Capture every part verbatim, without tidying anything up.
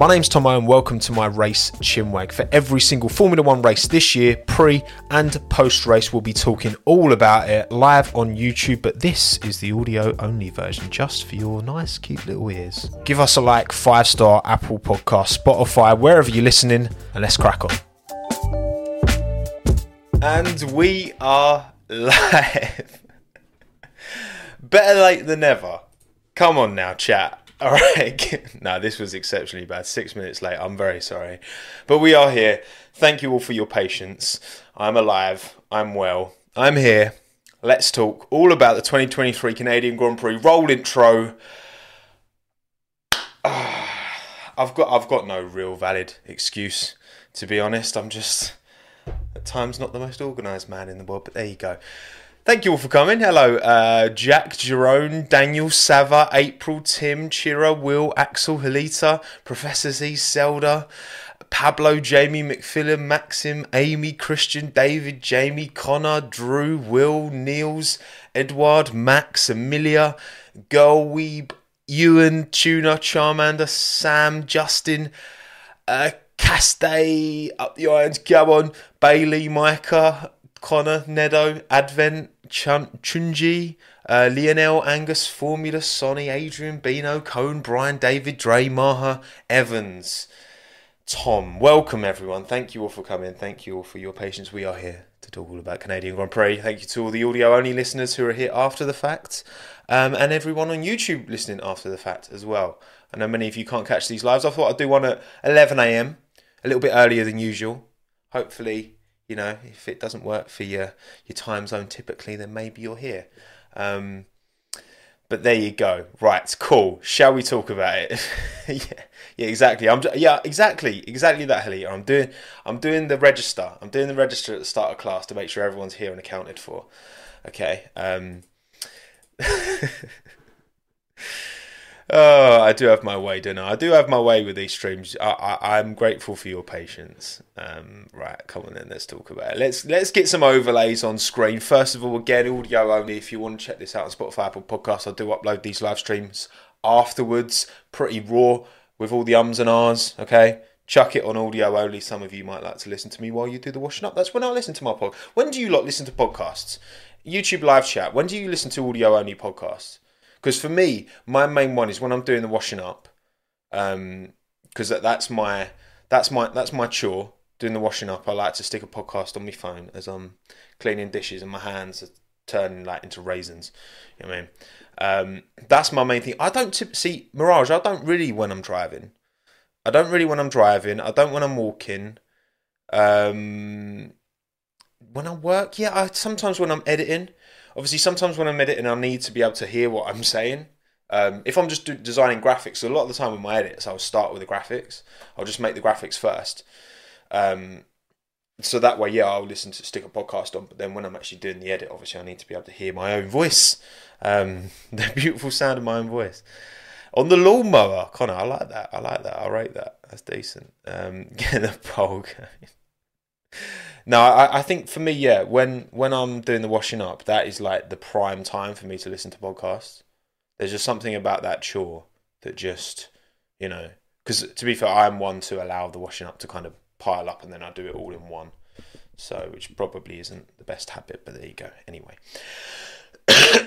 My name's Tomo and welcome to my race chinwag. For every single Formula One race this year, pre and post race, we'll be talking all about it live on YouTube, but this is the audio only version just for your nice cute little ears. Give us a like, five star, Apple Podcast, Spotify, wherever you're listening, and let's crack on. And we are live. Better late than never. Come on now, chat. All right. No, this was exceptionally bad. Six minutes late. I'm very sorry. But we are here. Thank you all for your patience. I'm alive. I'm well. I'm here. Let's talk all about the twenty twenty-three Canadian Grand Prix. Roll intro. Uh, I've got I've got no real valid excuse, to be honest. I'm just, at times, not the most organised man in the world. But there you go. Thank you all for coming. Hello, uh, Jack, Jerome, Daniel, Sava, April, Tim, Chira, Will, Axel, Halita, Professor Z, Zelda, Pablo, Jamie, McPhillum, Maxim, Amy, Christian, David, Jamie, Connor, Drew, Will, Niels, Edward, Max, Amelia, Girlweeb, Ewan, Tuna, Charmander, Sam, Justin, uh, Castay, Up the Irons, Gabon, Bailey, Micah, Connor, Nedo, Advent, Chun- Chunji, uh, Lionel, Angus, Formula, Sonny, Adrian, Bino, Cone, Brian, David, Dre, Maha, Evans, Tom. Welcome everyone. Thank you all for coming. Thank you all for your patience. We are here to talk all about Canadian Grand Prix. Thank you to all the audio-only listeners who are here after the fact, um, and everyone on YouTube listening after the fact as well. I know many of you can't catch these lives. I thought I'd do one at eleven a.m, a little bit earlier than usual. Hopefully, you know, if it doesn't work for your, your time zone typically, then maybe you're here. Um, but there you go. Right, cool. Shall we talk about it? yeah, yeah, exactly. I'm yeah, exactly, exactly that, Halita. I'm doing I'm doing the register. I'm doing the register at the start of class to make sure everyone's here and accounted for. Okay. Um, oh, I do have my way, don't I? I do have my way with these streams. I, I, I'm grateful for your patience. Um, right, come on then, let's talk about it. Let's let's get some overlays on screen. First of all, again, audio only. If you want to check this out on Spotify, Apple Podcasts, I do upload these live streams afterwards. Pretty raw with all the ums and ahs, okay? Chuck it on audio only. Some of you might like to listen to me while you do the washing up. That's when I listen to my pod. When do you lot listen to podcasts? YouTube live chat. When do you listen to audio only podcasts? Because for me, my main one is when I'm doing the washing up, because um, that, that's my that's my that's my chore. Doing the washing up, I like to stick a podcast on my phone as I'm cleaning dishes and my hands are turning like into raisins. You know what I mean? Um, that's my main thing. I don't tip, see Mirage. I don't really when I'm driving. I don't really when I'm driving. I don't when I'm walking. Um, when I work, yeah. I sometimes when I'm editing. Obviously, sometimes when I'm editing, I need to be able to hear what I'm saying. Um, if I'm just do- designing graphics, a lot of the time with my edits, I'll start with the graphics. I'll just make the graphics first. Um, so that way, yeah, I'll listen to stick a podcast on. But then when I'm actually doing the edit, obviously, I need to be able to hear my own voice. Um, the beautiful sound of my own voice. On the lawnmower, Connor, I like that. I like that. I rate that. That's decent. Um, get the pole going. No, I, I think for me, yeah, when, when I'm doing the washing up, that is like the prime time for me to listen to podcasts. There's just something about that chore that just, you know, because to be fair, I'm one to allow the washing up to kind of pile up and then I do it all in one. So, which probably isn't the best habit, but there you go. Anyway,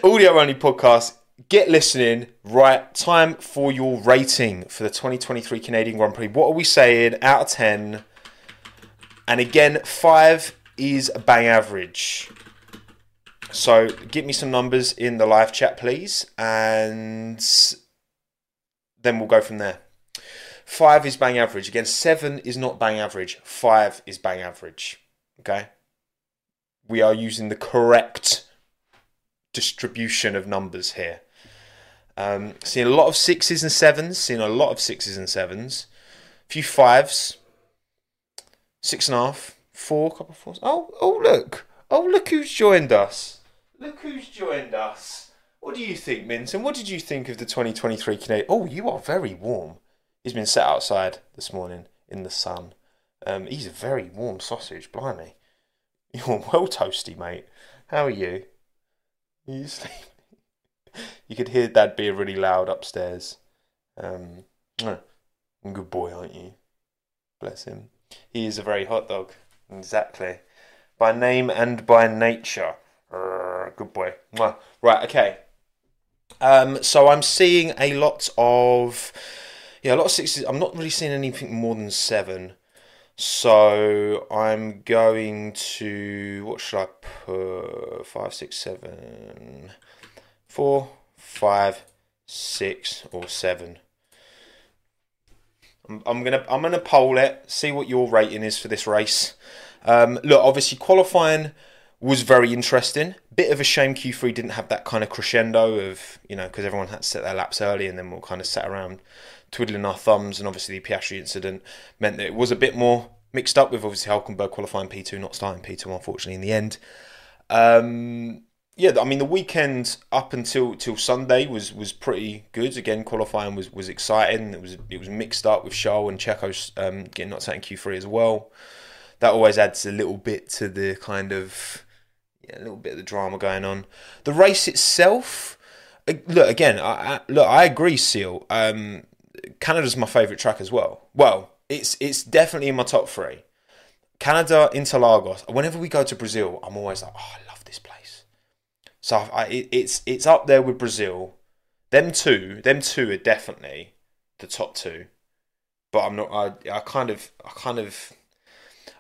audio only podcast. Get listening. Right, time for your rating for the twenty twenty-three Canadian Grand Prix. What are we saying? Out of ten... And again, five is bang average. So give me some numbers in the live chat, please. And then we'll go from there. Five is bang average. Again, seven is not bang average. Five is bang average. Okay? We are using the correct distribution of numbers here. Um, seeing a lot of sixes and sevens. Seeing a lot of sixes and sevens. A few fives. Six and a half, four, couple of fours. Oh, oh look. Oh, look who's joined us. Look who's joined us. What do you think, Minton? What did you think of the twenty twenty-three Canadian? Oh, you are very warm. He's been sat outside this morning in the sun. Um, he's a very warm sausage, blimey. You're well toasty, mate. How are you? Are you sleeping? You could hear Dad being really loud upstairs. Um, Good boy, aren't you? Bless him. He is a very hot dog. Exactly. By name and by nature. Good boy. Right, okay. Um, so I'm seeing a lot of... Yeah, a lot of sixes. I'm not really seeing anything more than seven. So I'm going to... What should I put? Five, six, seven... Four, five, six, or seven. I'm, I'm gonna I'm gonna poll it. See what your rating is for this race. Um, look, obviously qualifying was very interesting. Bit of a shame Q three didn't have that kind of crescendo of, you know, because everyone had to set their laps early, and then we all kind of sat around twiddling our thumbs. And obviously the Piastri incident meant that it was a bit more mixed up, with obviously Hulkenberg qualifying P two, not starting P two, unfortunately, in the end. Um, Yeah, I mean, the weekend up until till Sunday was was pretty good. Again, qualifying was, was exciting. It was it was mixed up with Charles and Checo um, getting knocked out in Q three as well. That always adds a little bit to the kind of, yeah, a little bit of the drama going on. The race itself, look, again, I, I, look, I agree, Seal. Um, Canada's my favourite track as well. Well, it's it's definitely in my top three. Canada, Interlagos. Whenever we go to Brazil, I'm always like, oh, I love this place. So I, it's it's up there with Brazil. Them two, them two are definitely the top two. But I'm not. I, I kind of, I kind of,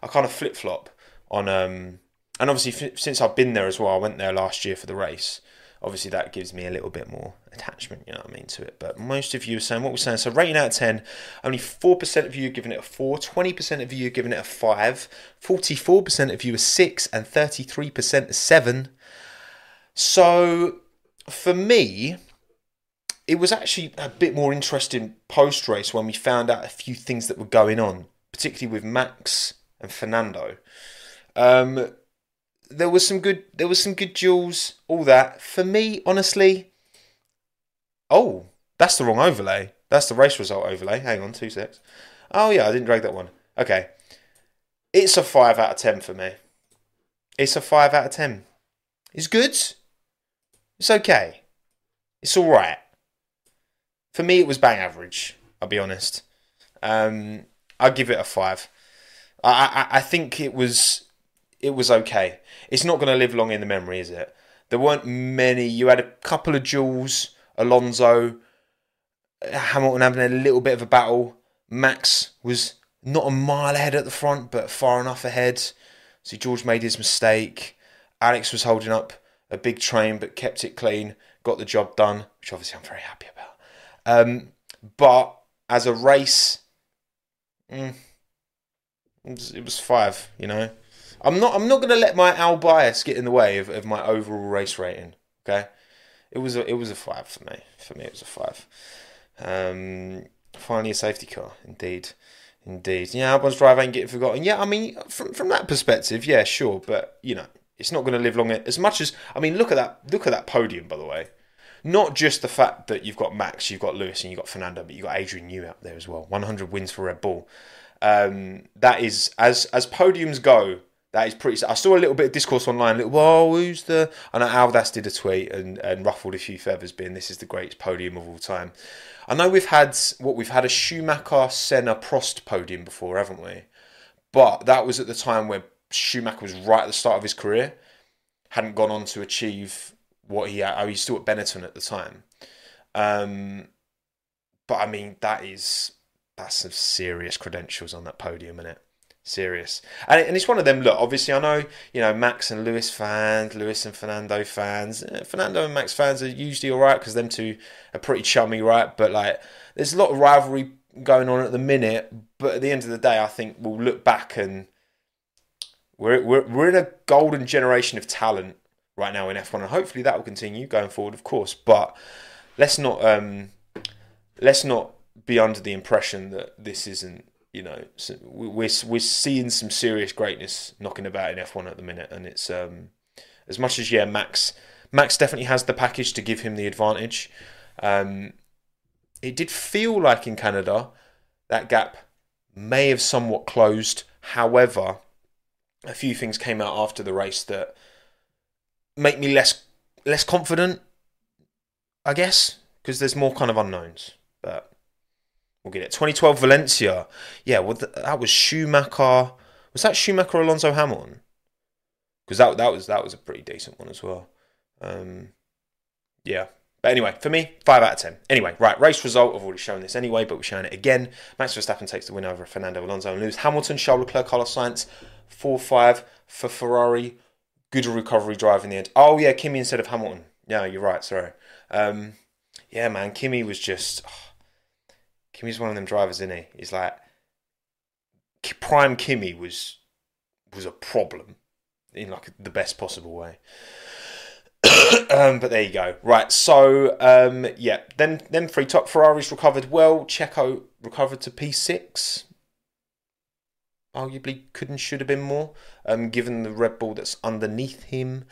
I kind of flip flop on. Um, and obviously, f- since I've been there as well, I went there last year for the race. Obviously, that gives me a little bit more attachment. You know what I mean to it. But most of you are saying what we're saying. So rating out of ten, only four percent of you are giving it a four, twenty percent of you are giving it a five, forty-four percent of you are six, and thirty-three percent are seven. So, for me, it was actually a bit more interesting post-race when we found out a few things that were going on, particularly with Max and Fernando. Um, there was some good, there was some good duels, all that. For me, honestly, oh, that's the wrong overlay. That's the race result overlay. Hang on, two secs. Oh, yeah, I didn't drag that one. Okay. It's a five out of ten for me. It's a five out of ten. It's good. It's okay. It's all right. For me, it was bang average. I'll be honest. Um, I'll give it a five. I, I I think it was it was okay. It's not going to live long in the memory, is it? There weren't many. You had a couple of duels. Alonso, Hamilton having a little bit of a battle. Max was not a mile ahead at the front, but far enough ahead. See, George made his mistake. Alex was holding up a big train, but kept it clean, got the job done, which obviously I'm very happy about. Um, but as a race, mm, it was five, you know. I'm not I'm not going to let my Al bias get in the way of, of my overall race rating, okay? It was a, it was a five for me. For me, it was a five. Um, finally a safety car, indeed. Indeed. Yeah, Albon's drive ain't getting forgotten. Yeah, I mean, from, from that perspective, yeah, sure, but, you know, it's not going to live long as much as... I mean, look at that Look at that podium, by the way. Not just the fact that you've got Max, you've got Lewis, and you've got Fernando, but you've got Adrian Newey out there as well. one hundred wins for Red Bull. Um, that is, as as podiums go, that is pretty... I saw a little bit of discourse online. Like, whoa, who's the... I know Aldas did a tweet and, and ruffled a few feathers, being this is the greatest podium of all time. I know we've had... What, we've had a Schumacher, Senna, Prost podium before, haven't we? But that was at the time where Schumacher was right at the start of his career, hadn't gone on to achieve what he had. Oh, he's still at Benetton at the time. Um, but I mean, that is, that's some serious credentials on that podium, isn't it? Serious. And, and it's one of them, look, obviously I know, you know, Max and Lewis fans, Lewis and Fernando fans, eh, Fernando and Max fans are usually all right because them two are pretty chummy, right? But like, there's a lot of rivalry going on at the minute, but at the end of the day, I think we'll look back and We're, we're we're in a golden generation of talent right now in F one, and hopefully that will continue going forward, of course. But let's not um, let's not be under the impression that this isn't, you know, we're we're seeing some serious greatness knocking about in F one at the minute, and it's um, as much as yeah, Max Max definitely has the package to give him the advantage. Um, it did feel like in Canada that gap may have somewhat closed, however. A few things came out after the race that make me less less confident, I guess, because there's more kind of unknowns. But We'll get it. twenty twelve Valencia. Yeah, well, that was Schumacher. Was that Schumacher or Alonso Hamilton? Because that that was that was a pretty decent one as well. Um, yeah. But anyway, for me, five out of ten. Anyway, right, race result. I've already shown this anyway, but we're showing it again. Max Verstappen takes the win over Fernando Alonso and Lewis Hamilton. Charles Leclerc, Carlos Sainz, four five for Ferrari. Good recovery drive in the end. Oh, yeah, Kimi instead of Hamilton. Yeah, you're right, sorry. Um, yeah, man, Kimi was just... Oh, Kimi's one of them drivers, isn't he? He's like... Prime Kimi was was a problem in like the best possible way. Um, but there you go. Right, so, um, yeah. Then, then three top Ferraris recovered well. Checo recovered to P six. Arguably could and should have been more, um, given the Red Bull that's underneath him.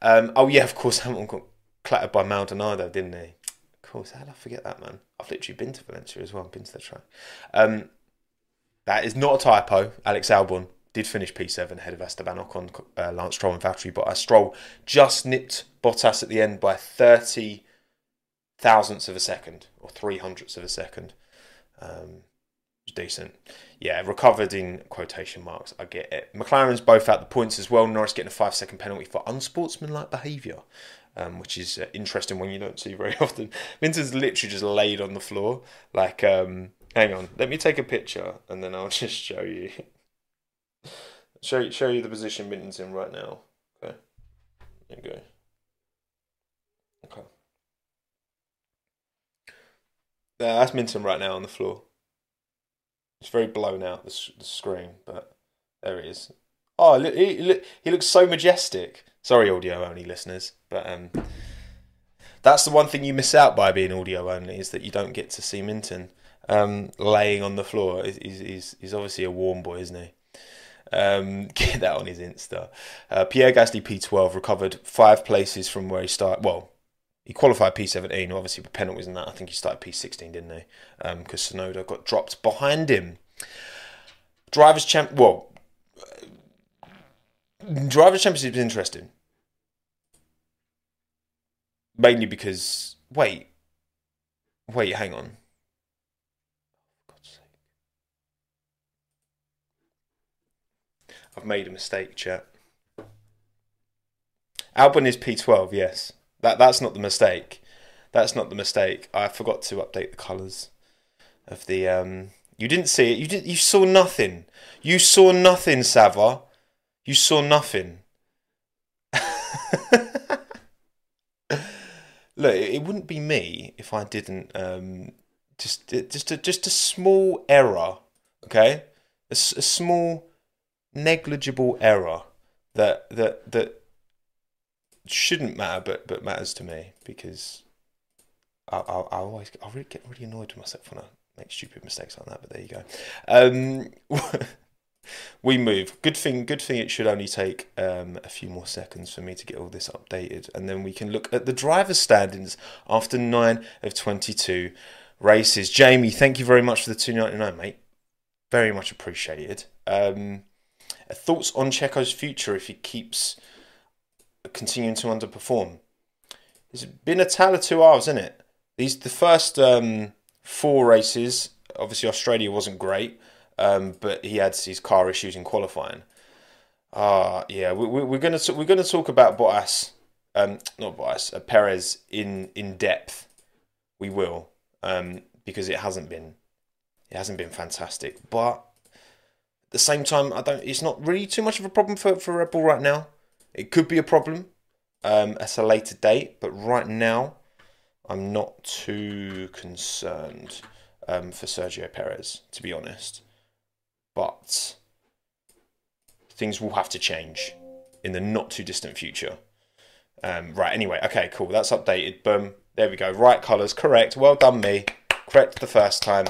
Um, oh, yeah, of course, Hamilton got clattered by Maldonado, didn't he? Of course, how did I forget that, man? I've literally been to Valencia as well. I've been to the track. Um, that is not a typo. Alex Albon did finish P seven ahead of Esteban Ocon, uh, Lance Stroll and Valtteri Bottas. Stroll just nipped Bottas at the end by thirty thousandths of a second, or three hundredths of a second. Um, it was decent. Yeah, recovered in quotation marks. I get it. McLaren's both out the points as well. Norris getting a five-second penalty for unsportsmanlike behaviour, um, which is uh, interesting when you don't see very often. Minton's literally just laid on the floor. Like, um, hang on, let me take a picture and then I'll just show you. Show show you the position Minton's in right now. Okay, there you go. Okay, yeah, that's Minton right now on the floor. It's very blown out the, the screen, but there he is. Oh, look, he look, he looks so majestic. Sorry, audio only listeners, but um, that's the one thing you miss out by being audio only is that you don't get to see Minton um laying on the floor. He's he's he's obviously a warm boy, isn't he? Um, get that on his Insta. Uh, Pierre Gasly P twelve recovered five places from where he started. Well, he qualified P seventeen, obviously with penalties and that. I think he started P sixteen, didn't he? Because um, Tsunoda got dropped behind him. Drivers' champ. Well, drivers' championship is interesting, mainly because wait, wait, hang on. I've made a mistake, chat. Albon is P twelve, yes. That that's not the mistake. That's not the mistake. I forgot to update the colours of the um you didn't see it. You didn't you saw nothing. You saw nothing, Sava. You saw nothing. Look, it wouldn't be me if I didn't um just just a just a small error, okay? A, a small negligible error that that that shouldn't matter, but but matters to me because I I, I always I really get really annoyed with myself when I make stupid mistakes like that. But there you go. Um, we move. Good thing. Good thing. It should only take um, a few more seconds for me to get all this updated, and then we can look at the driver's standings after nine of twenty-two races. Jamie, thank you very much for the two ninety-nine, mate. Very much appreciated. Um, Thoughts on Checo's future if he keeps continuing to underperform? It's been a tale of two halves, isn't it? These the first um, four races. Obviously, Australia wasn't great, um, but he had his car issues in qualifying. Ah, uh, yeah, we, we, we're gonna we're gonna talk about Bottas, um, not Bottas, uh, Perez in in depth. We will, um, because it hasn't been it hasn't been fantastic, but. At the same time, I don't. It's not really too much of a problem for, for Red Bull right now. It could be a problem um, at a later date, but right now, I'm not too concerned um, for Sergio Perez, to be honest. But things will have to change in the not too distant future. Um, right, anyway, okay, cool. That's updated. Boom. There we go. Right colours, correct. Well done, me. Correct the first time.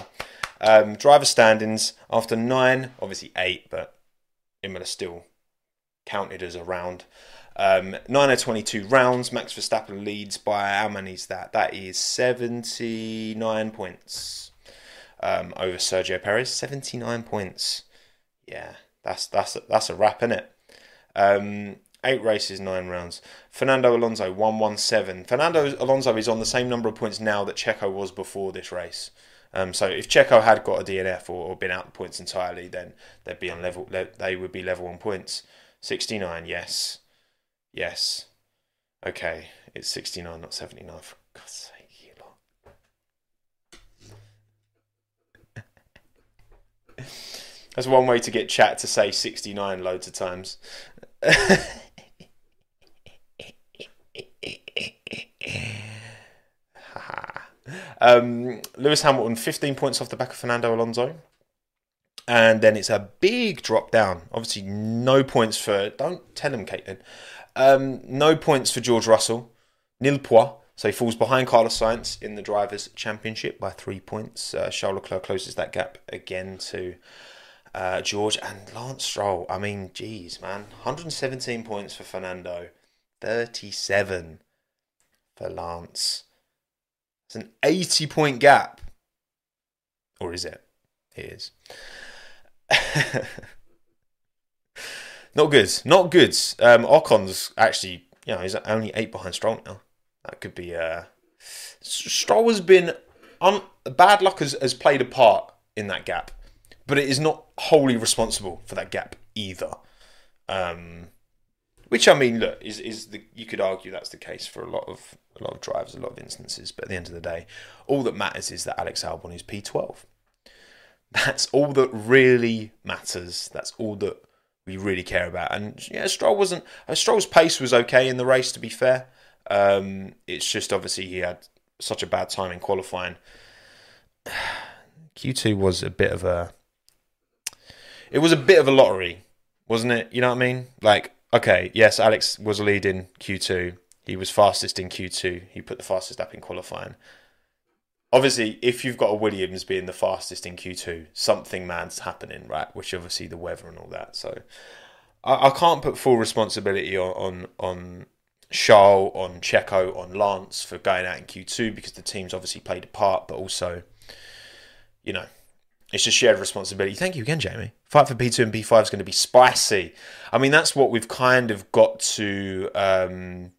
Um, driver standings after nine, obviously eight, but Imola still counted as a round. Um, nine of twenty-two rounds. Max Verstappen leads by how many is that? That is seventy-nine points um, over Sergio Perez. seventy-nine points. Yeah, that's that's a, that's a wrap, isn't it? Um, eight races, nine rounds. Fernando Alonso one one seven. Fernando Alonso is on the same number of points now that Checo was before this race. Um, so if Checo had got a D N F or, or been out the points entirely, then they'd be on level. They would be level on points. sixty-nine, yes, yes. Okay, it's sixty-nine, not seventy-nine. For God's sake, you lot. That's one way to get chat to say sixty-nine loads of times. Um, Lewis Hamilton, fifteen points off the back of Fernando Alonso. And then it's a big drop down. Obviously, no points for... Don't tell him, Caitlin. Um, no points for George Russell. Nil points. So he falls behind Carlos Sainz in the Drivers' Championship by three points. Uh, Charles Leclerc closes that gap again to uh, George. And Lance Stroll, I mean, geez, man. one hundred seventeen points for Fernando. thirty-seven for Lance. It's an eighty-point gap. Or is it? It is. Not good. Not good. Um, Ocon's actually, you know, he's only eight behind Stroll now. That could be... Uh... Stroll has been... Um, bad luck has, has played a part in that gap. But it is not wholly responsible for that gap either. Um, which, I mean, look, is is the, you could argue that's the case for a lot of a lot of drives, a lot of instances. But at the end of the day, all that matters is that Alex Albon is P twelve. That's all that really matters. That's all that we really care about. And, yeah, Stroll wasn't... Uh, Stroll's pace was okay in the race, to be fair. Um, it's just obviously he had such a bad time in qualifying. Q two was a bit of a... It was a bit of a lottery, wasn't it? You know what I mean? Like, okay, yes, Alex was leading Q two. He was fastest in Q two. He put the fastest up in qualifying. Obviously, if you've got a Williams being the fastest in Q two, something mad's happening, right? Which obviously the weather and all that. So I, I can't put full responsibility on... on, on Charles, on Checo, on Lance for going out in Q two because the team's obviously played a part, but also, you know, it's just shared responsibility. Thank you again, Jamie. Fight for P two and P five is going to be spicy. I mean, that's what we've kind of got to um,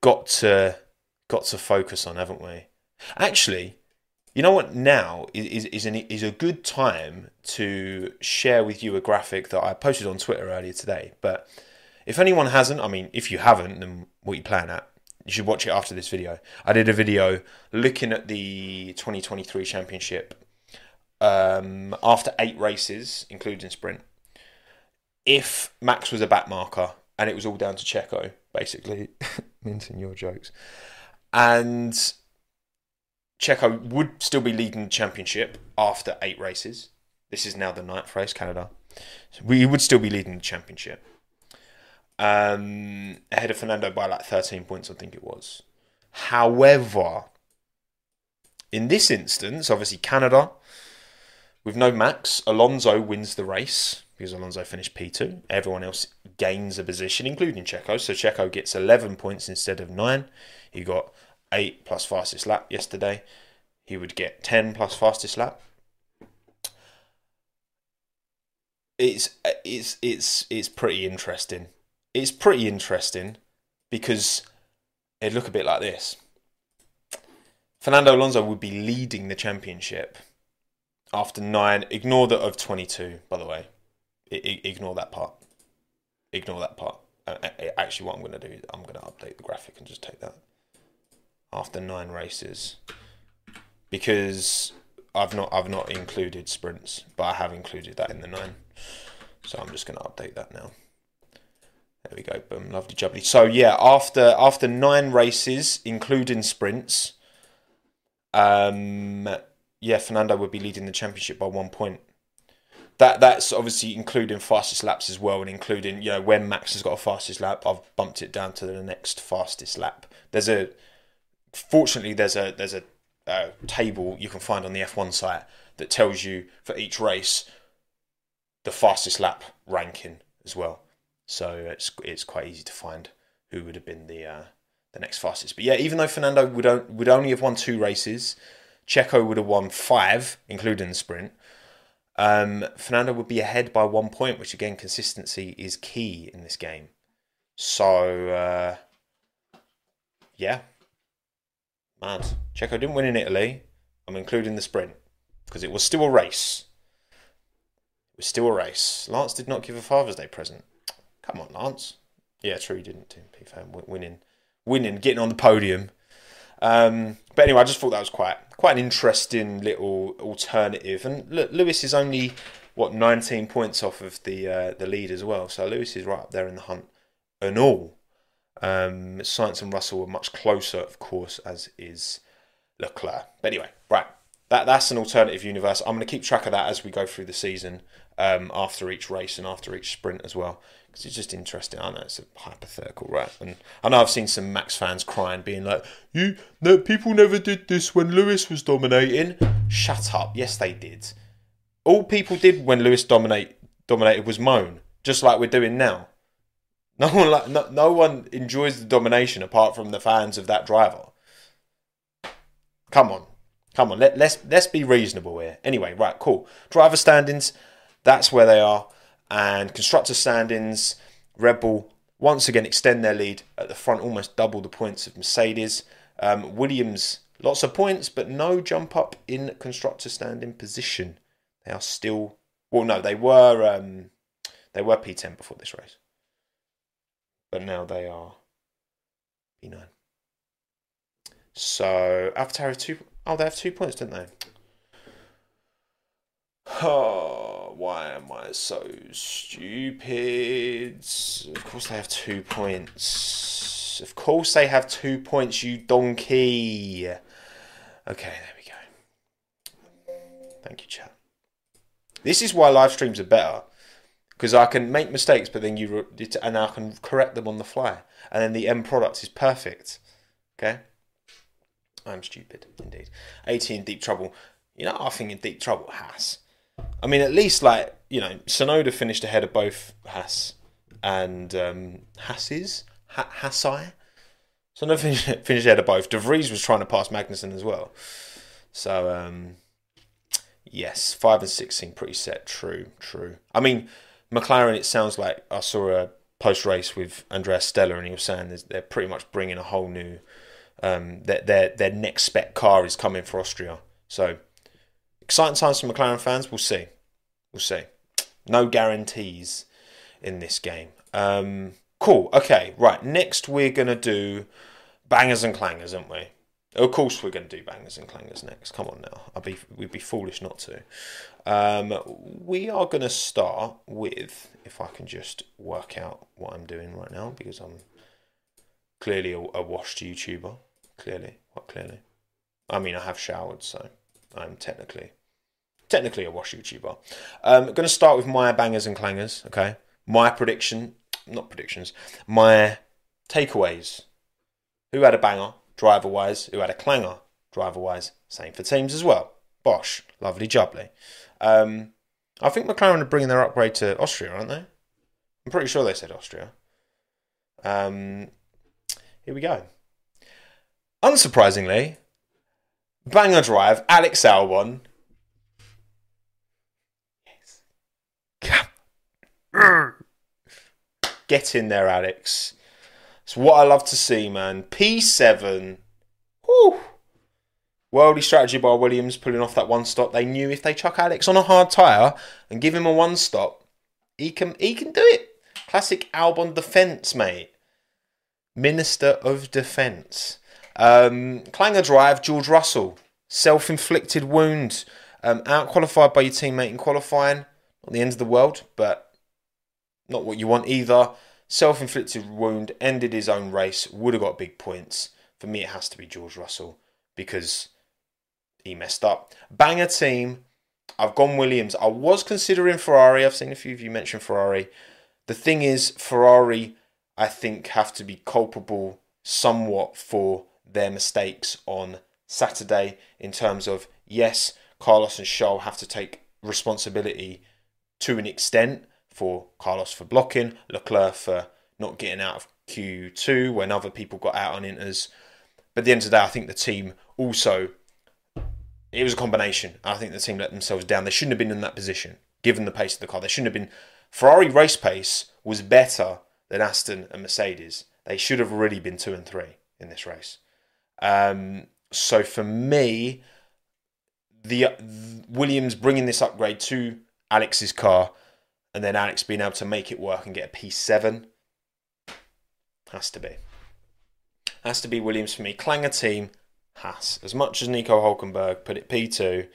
got to got to focus on, haven't we? Actually, you know what? Now is is an, is a good time to share with you a graphic that I posted on Twitter earlier today, but. If anyone hasn't, I mean, if you haven't, then what are you playing at? You should watch it after this video. I did a video looking at the twenty twenty-three championship um, after eight races, including sprint. If Max was a back marker, and it was all down to Checo, basically, minting your jokes, and Checo would still be leading the championship after eight races. This is now the ninth race, Canada. So we would still be leading the championship. Um, ahead of Fernando by like thirteen points, I think it was. However, in this instance, obviously Canada, with no Max, Alonso wins the race because Alonso finished P two. Everyone else gains a position, including Checo. So Checo gets eleven points instead of nine. He got eight plus fastest lap yesterday. He would get ten plus fastest lap. It's it's it's it's pretty interesting. It's pretty interesting because it'd look a bit like this. Fernando Alonso would be leading the championship after nine. Ignore that of twenty-two, by the way. I, I, ignore that part. Ignore that part. I, I, actually, what I'm going to do is I'm going to update the graphic and just take that. After nine races. Because I've not, I've not included sprints, but I have included that in the nine. So I'm just going to update that now. There we go, boom, lovely jubbly. So yeah, after after nine races, including sprints, um, yeah, Fernando would be leading the championship by one point. That that's obviously including fastest laps as well, and including, you know, when Max has got a fastest lap, I've bumped it down to the next fastest lap. There's a, fortunately, there's a there's a uh, table you can find on the F one site that tells you for each race the fastest lap ranking as well. So it's it's quite easy to find who would have been the uh, the next fastest. But yeah, even though Fernando would on, would only have won two races, Checo would have won five, including the sprint. Um, Fernando would be ahead by one point, which again, consistency is key in this game. So uh, yeah, mad. Checo didn't win in Italy. I'm including the sprint. because it was still a race. It was still a race. Lance did not give a Father's Day present. Come on, Lance. Yeah, true, he didn't. P fan winning, winning, getting on the podium. Um, but anyway, I just thought that was quite quite an interesting little alternative. And look, Lewis is only what nineteen points off of the uh, the lead as well. So Lewis is right up there in the hunt and all. Um, Sainz and Russell were much closer, of course, as is Leclerc. But anyway, right, that that's an alternative universe. I'm going to keep track of that as we go through the season, um, after each race and after each sprint as well, because it's just interesting. I know it's a hypothetical, right? And I know I've seen some Max fans crying, being like, "You no, people never did this when Lewis was dominating." Shut up. Yes, they did. All people did when Lewis dominate dominated was moan, just like we're doing now. No one, like, no, no one enjoys the domination apart from the fans of that driver. Come on, come on. Let, let's let's be reasonable here. Anyway, right, cool. Driver standings, that's where they are, and constructor standings. Red Bull once again extend their lead at the front, almost double the points of Mercedes. Um, Williams, lots of points, but no jump up in constructor standing position. They are still well. No, they were um, they were P ten before this race. But now they are P nine. So, AlphaTauri have two... Oh, they have two points, didn't they? Oh, why am I so stupid? Of course they have two points. Of course they have two points, you donkey. Okay, there we go. Thank you, chat. This is why live streams are better. Because I can make mistakes, but then you and I can correct them on the fly, and then the end product is perfect. Okay, I'm stupid indeed. AT in deep trouble. You know, I think in deep trouble, Haas. I mean, at least like you know, Tsunoda finished ahead of both Haas and um, Haas's ha Haasai. So no finish, finished ahead of both. De Vries was trying to pass Magnussen as well. So um, yes, five and six seem pretty set. True, true. I mean, McLaren, it sounds like I saw a post-race with Andrea Stella, and he was saying they're pretty much bringing a whole new... Um, their, their, their next spec car is coming for Austria. So, exciting times for McLaren fans. We'll see. We'll see. No guarantees in this game. Um, cool. Okay, right. Next, we're going to do bangers and clangers, aren't we? Of course we're going to do bangers and clangers next. Come on now. I'd be, we'd be foolish not to. Um, we are going to start with, if I can just work out what I'm doing right now, because I'm clearly a, a washed YouTuber. Clearly. What clearly? I mean, I have showered, so I'm technically technically a washed YouTuber. Um, I'm going to start with my bangers and clangers, okay? My prediction, not predictions, my takeaways. Who had a banger? Driver-wise, who had a clanger, driver-wise, same for teams as well. Bosh, lovely jubbly. Um, I think McLaren are bringing their upgrade to Austria, aren't they? I'm pretty sure they said Austria. Um, here we go. Unsurprisingly, banger drive, Alex Albon. Yes. Get in there, Alex. It's what I love to see, man. P seven. Whew. Worldly strategy by Williams, pulling off that one stop. They knew if they chuck Alex on a hard tyre and give him a one stop, he can, he can do it. Classic Albon defence, mate. Minister of Defence. Um, clanger drive, George Russell. Self-inflicted wound. Um, out-qualified by your teammate in qualifying. Not the end of the world, but not what you want either. Self-inflicted wound, ended his own race, would have got big points. For me, it has to be George Russell because he messed up. Banger team, I've gone Williams. I was considering Ferrari. I've seen a few of you mention Ferrari. The thing is, Ferrari, I think, have to be culpable somewhat for their mistakes on Saturday in terms of, yes, Carlos and Charles have to take responsibility to an extent, for Carlos for blocking, Leclerc for not getting out of Q two when other people got out on inters. But at the end of the day, I think the team also, it was a combination. I think the team let themselves down. They shouldn't have been in that position, given the pace of the car. They shouldn't have been. Ferrari race pace was better than Aston and Mercedes. They should have already been two and three in this race. Um, so for me, the uh, Williams bringing this upgrade to Alex's car, and then Alex being able to make it work and get a P seven. Has to be. Has to be Williams for me. Clanger team, Haas. As much as Nico Hulkenberg put it P two,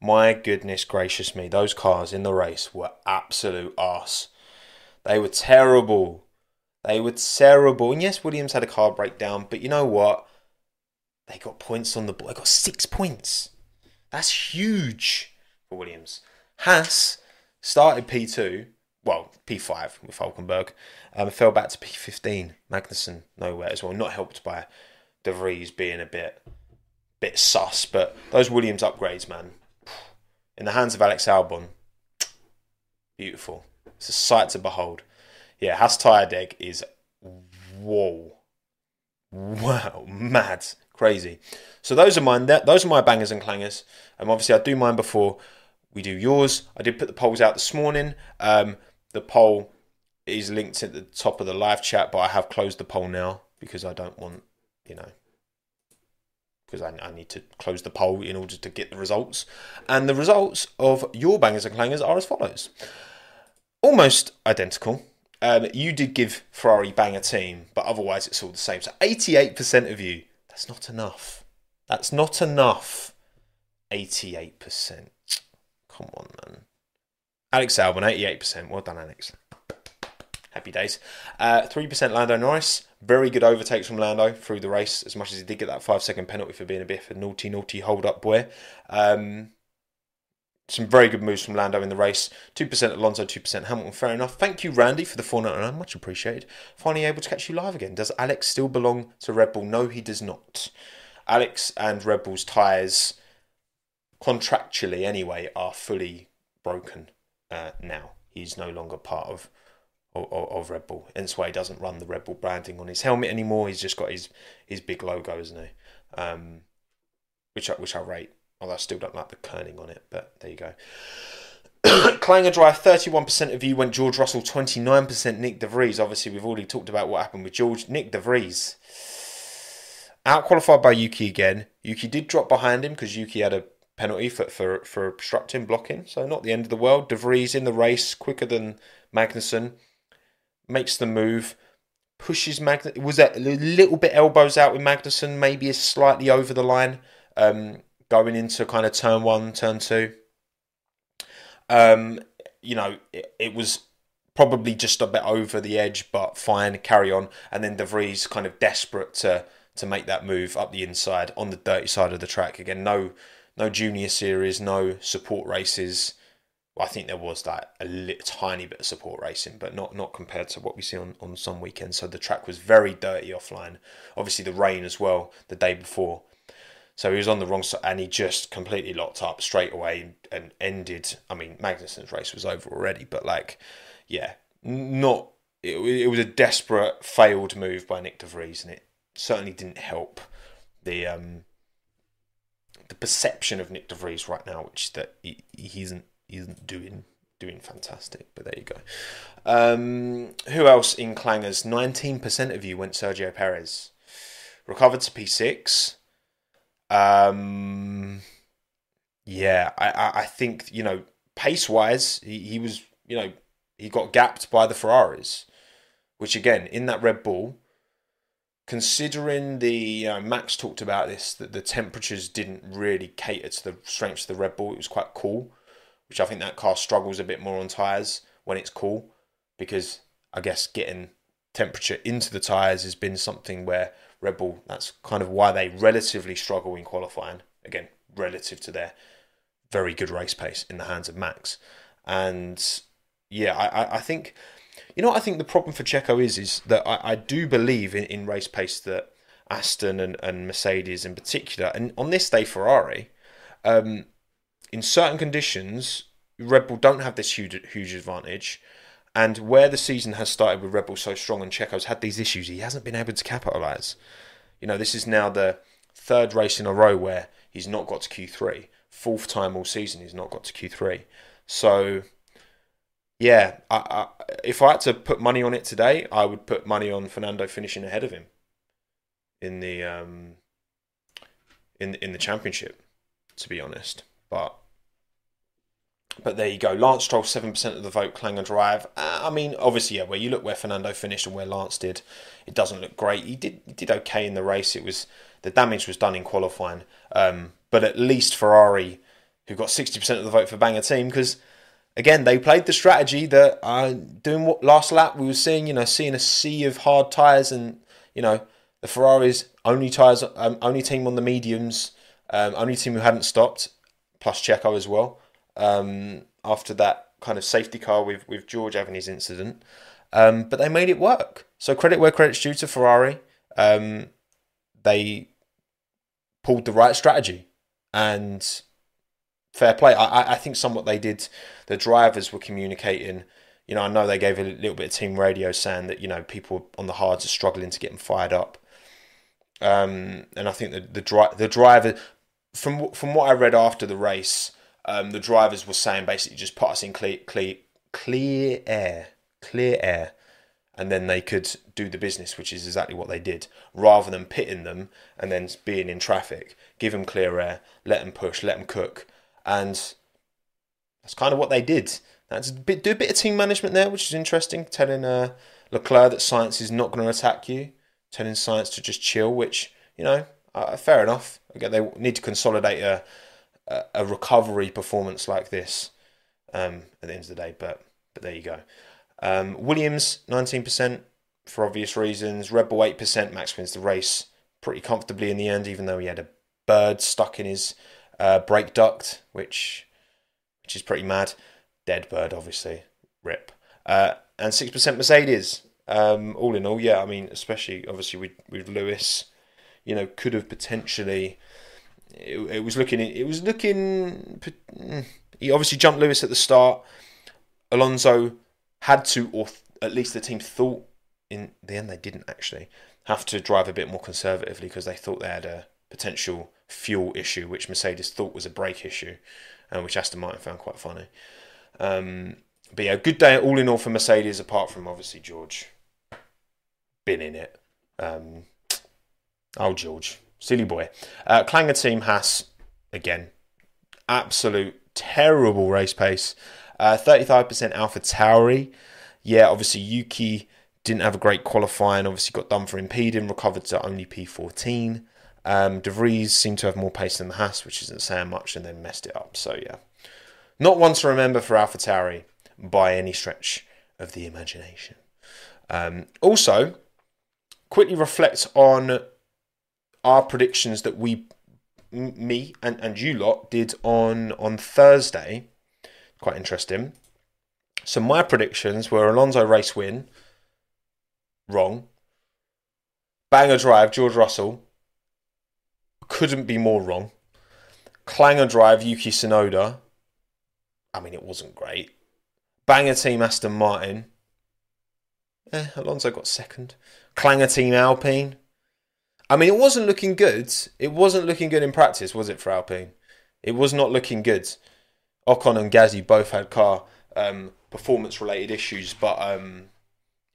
my goodness gracious me, those cars in the race were absolute arse. They were terrible. They were terrible. And yes, Williams had a car breakdown, but you know what? They got points on the board. They got six points. That's huge for Williams. Haas started P two, well, P five with Hulkenberg, um, fell back to P fifteen. Magnussen nowhere as well. Not helped by De Vries being a bit, bit sus, but those Williams upgrades, man, in the hands of Alex Albon, beautiful. It's a sight to behold. Yeah, Haas tyre deck is, whoa, wow, mad, crazy. So those are mine. Those are my bangers and clangers. Um, obviously, I do mine before we do yours. I did put the polls out this morning. Um, the poll is linked at the top of the live chat, but I have closed the poll now because I don't want, you know, because I, I need to close the poll in order to get the results. And the results of your bangers and clangers are as follows. Almost identical. Um, you did give Ferrari banger team, but otherwise it's all the same. So eighty-eight percent of you, that's not enough. That's not enough. eighty-eight percent. Come on, man. Alex Albon, eighty-eight percent. Well done, Alex. Happy days. Uh, three percent Lando Norris. Very good overtakes from Lando through the race, as much as he did get that five second penalty for being a bit of a naughty, naughty hold-up boy. Um... Some very good moves from Lando in the race. two percent Alonso, two percent Hamilton. Fair enough. Thank you, Randy, for the four ninety-nine. Much appreciated. Finally able to catch you live again. Does Alex still belong to Red Bull? No, he does not. Alex and Red Bull's tyres, contractually anyway, are fully broken uh, now. He's no longer part of, of, of Red Bull. Hence why he doesn't run the Red Bull branding on his helmet anymore. He's just got his, his big logo, isn't he? Um, which, I, which I rate. Although I still don't like the kerning on it, but there you go. Clanger Drive, thirty-one percent of you went George Russell, twenty-nine percent Nick De Vries. Obviously, we've already talked about what happened with George. Nick De Vries, outqualified by Yuki again. Yuki did drop behind him because Yuki had a penalty for, for, for obstructing, blocking. So not the end of the world. De Vries in the race, quicker than Magnussen. Makes the move. Pushes Magnussen. Was that a little bit elbows out with Magnussen? Maybe is slightly over the line. Um... Going into kind of turn one, turn two. Um, you know, it, it was probably just a bit over the edge, but fine, carry on. And then De Vries kind of desperate to to make that move up the inside on the dirty side of the track. Again, no no junior series, no support races. Well, I think there was that a little, tiny bit of support racing, but not not compared to what we see on, on some weekends. So the track was very dirty offline. Obviously the rain as well the day before. So he was on the wrong side and he just completely locked up straight away and ended. I mean, Magnussen's race was over already, but like, yeah, not. It, it was a desperate, failed move by Nick De Vries, and it certainly didn't help the um, the perception of Nick De Vries right now, which is that he, he isn't he isn't doing doing fantastic. But there you go. Um, who else in clangers? nineteen percent of you went Sergio Perez, recovered to P six. Um, yeah, I, I, I think, you know, pace-wise, he, he was, you know, he got gapped by the Ferraris, which again, in that Red Bull, considering the, you know, Max talked about this, that the temperatures didn't really cater to the strengths of the Red Bull. It was quite cool, which I think that car struggles a bit more on tyres when it's cool, because I guess getting temperature into the tyres has been something where Red Bull, that's kind of why they relatively struggle in qualifying, again, relative to their very good race pace in the hands of Max. And yeah, I, I think, you know what I think the problem for Checo is, is that I, I do believe in, in race pace that Aston and, and Mercedes in particular, and on this day Ferrari, um, in certain conditions, Red Bull don't have this huge, huge advantage. And where the season has started with Red Bull so strong and Checo's had these issues, he hasn't been able to capitalise. You know, this is now the third race in a row where he's not got to Q three. Fourth time all season he's not got to Q three. So, yeah, I, I, if I had to put money on it today, I would put money on Fernando finishing ahead of him in the um, in in the championship, to be honest. But but there you go. Lance Stroll, seven percent of the vote, clang and drive. Uh, I mean, obviously, yeah, where you look where Fernando finished and where Lance did, it doesn't look great. He did he did okay in the race. It was the damage was done in qualifying. Um, but at least Ferrari, who got sixty percent of the vote for banger team, because, again, they played the strategy that uh, doing what last lap we were seeing, you know, seeing a sea of hard tyres and, you know, the Ferraris, only tyres, um, only team on the mediums, um, only team who hadn't stopped, plus Checo as well. Um, after that kind of safety car with, with George having his incident. Um, but they made it work. So credit where credit's due to Ferrari. Um, they pulled the right strategy. And fair play. I, I think somewhat they did, the drivers were communicating. You know, I know they gave a little bit of team radio saying that, you know, people on the hards are struggling to get them fired up. Um, and I think the, the, dri the driver, from, from what I read after the race... Um, the drivers were saying basically just put us in clear, clear, clear air, clear air, and then they could do the business, which is exactly what they did, rather than pitting them and then being in traffic. Give them clear air, let them push, let them cook, and that's kind of what they did. That's a bit, do a bit of team management there, which is interesting. Telling uh, Leclerc that Sainz is not going to attack you, telling Sainz to just chill, which, you know, uh, fair enough. Again, they need to consolidate a. a recovery performance like this um, at the end of the day, but but there you go. Um, Williams, nineteen percent for obvious reasons. Red Bull, eight percent. Max wins the race pretty comfortably in the end, even though he had a bird stuck in his uh, brake duct, which which is pretty mad. Dead bird, obviously. Rip. Uh, and six percent Mercedes. Um, all in all, yeah, I mean, especially, obviously, with, with Lewis, you know, could have potentially... It, it was looking. It was looking. He obviously jumped Lewis at the start. Alonso had to, or at least the team thought. In the end, they didn't actually have to drive a bit more conservatively because they thought they had a potential fuel issue, which Mercedes thought was a brake issue, and which Aston Martin found quite funny. Um, but yeah, good day all in all for Mercedes, apart from obviously George. Been in it. Um, oh, George. Silly boy. Uh, Clanger team, Haas, again, absolute terrible race pace. Uh, thirty-five percent AlphaTauri. Yeah, obviously Yuki didn't have a great qualifying, obviously got done for impeding, recovered to only P fourteen. Um, De Vries seemed to have more pace than the Haas, which isn't saying much, and then messed it up. So, yeah, not one to remember for AlphaTauri by any stretch of the imagination. Um, also, quickly reflect on... our predictions that we, me and, and you lot did on, on Thursday. Quite interesting. So my predictions were Alonso race win. Wrong. Banger drive, George Russell. Couldn't be more wrong. Clanger drive, Yuki Tsunoda. I mean, it wasn't great. Banger team, Aston Martin. Eh, Alonso got second. Clanger team, Alpine. I mean, it wasn't looking good. It wasn't looking good in practice, was it, for Alpine? It was not looking good. Ocon and Gasly both had car um, performance-related issues, but um,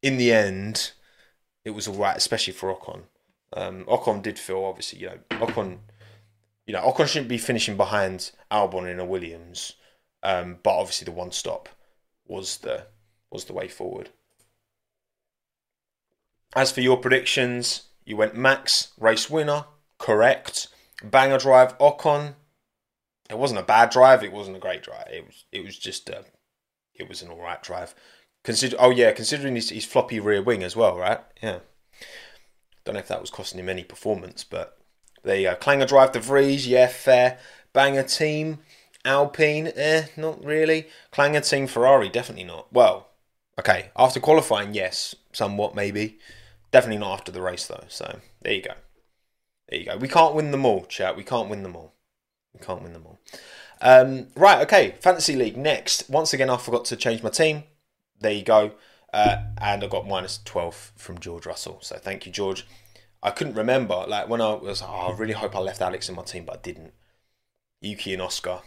in the end, it was all right, especially for Ocon. Um, Ocon did feel, obviously, you know, Ocon, you know, Ocon shouldn't be finishing behind Albon in a Williams, um, but obviously the one stop was the was the way forward. As for your predictions. You went Max, race winner, correct. Banger drive, Ocon. It wasn't a bad drive. It wasn't a great drive. It was. It was just a. It was an all right drive. Consider. Oh yeah, considering his, his floppy rear wing as well, right? Yeah. Don't know if that was costing him any performance, but there you go. Clanger drive, De Vries. Yeah, fair. Banger team, Alpine. Eh, not really. Clanger team, Ferrari. Definitely not. Well, okay. After qualifying, yes, somewhat maybe. Definitely not after the race, though. So, there you go. There you go. We can't win them all, chat. We can't win them all. We can't win them all. Um, right, okay. Fantasy League next. Once again, I forgot to change my team. There you go. Uh, and I got minus twelve from George Russell. So, thank you, George. I couldn't remember. Like, when I was, oh, I really hope I left Alex in my team, but I didn't. Yuki and Oscar.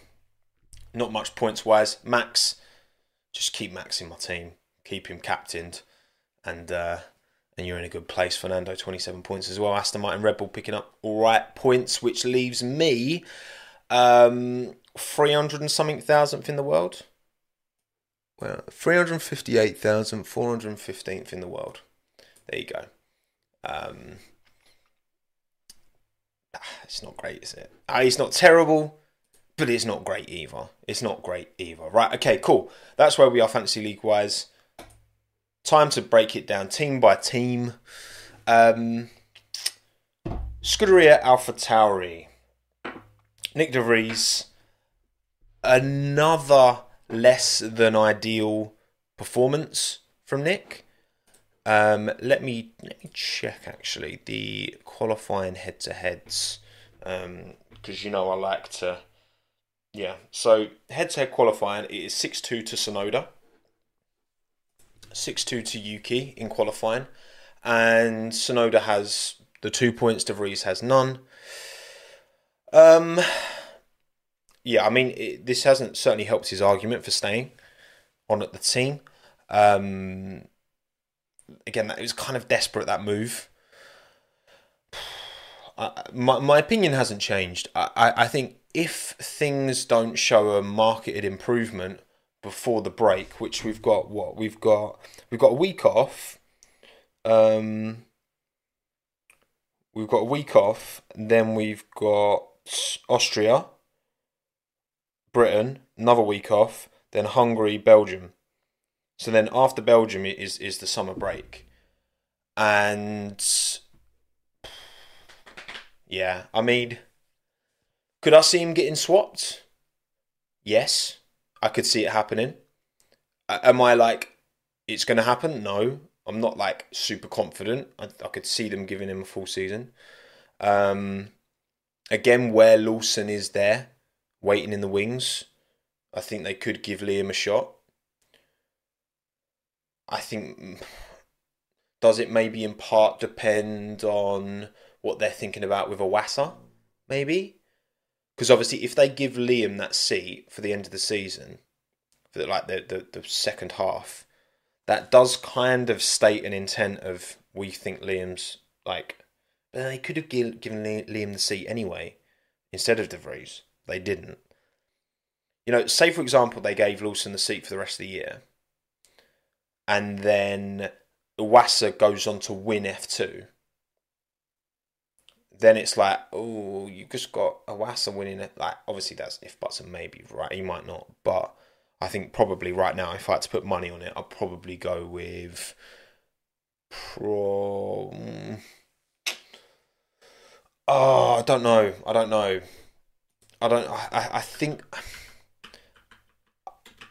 Not much points-wise. Max. Just keep Max in my team. Keep him captained. And, uh... and you're in a good place. Fernando, twenty-seven points as well. Aston Martin, Red Bull picking up all right points, which leaves me um, three hundred and something thousandth in the world. Well, three hundred fifty-eight thousand four hundred fifteenth in the world. There you go. Um, it's not great, is it? Uh, it's not terrible, but it's not great either. It's not great either. Right, okay, cool. That's where we are Fantasy League-wise. Time to break it down team by team. Um, Scuderia AlphaTauri. Nick De Vries. Another less than ideal performance from Nick. Um, let me let me check actually the qualifying head-to-heads, um, because you know I like to, yeah. So head-to-head qualifying, it is six two to Tsunoda, six two to Yuki in qualifying, and Tsunoda has the two points. De Vries has none. Um. Yeah, I mean, it, this hasn't certainly helped his argument for staying on at the team. Um, again, that, it was kind of desperate, that move. I, my my opinion hasn't changed. I, I, I think if things don't show a marketed improvement before the break, which we've got, what? We've got we've got a week off. Um, we've got a week off, and then we've got Austria, Britain, another week off, then Hungary, Belgium. So then after Belgium is, is the summer break. And yeah, I mean, could I see him getting swapped? Yes, I could see it happening. Am I like, it's going to happen? No, I'm not like super confident. I, I could see them giving him a full season. Um, again, where Lawson is there, waiting in the wings, I think they could give Liam a shot. I think, does it maybe in part depend on what they're thinking about with Owasa, maybe? Because obviously if they give Liam that seat for the end of the season, for like the, the, the second half, that does kind of state an intent of, we think Liam's like, they could have given Liam the seat anyway, instead of De Vries. They didn't. You know, say for example, they gave Lawson the seat for the rest of the year. And then Iwasa goes on to win F two. Then it's like, oh, you just got Iwasa winning it. Like, obviously that's if buts and maybe, right? He might not. But I think probably right now, if I had to put money on it, I'd probably go with... Pro... Oh, I don't know. I don't know. I don't. I. I think.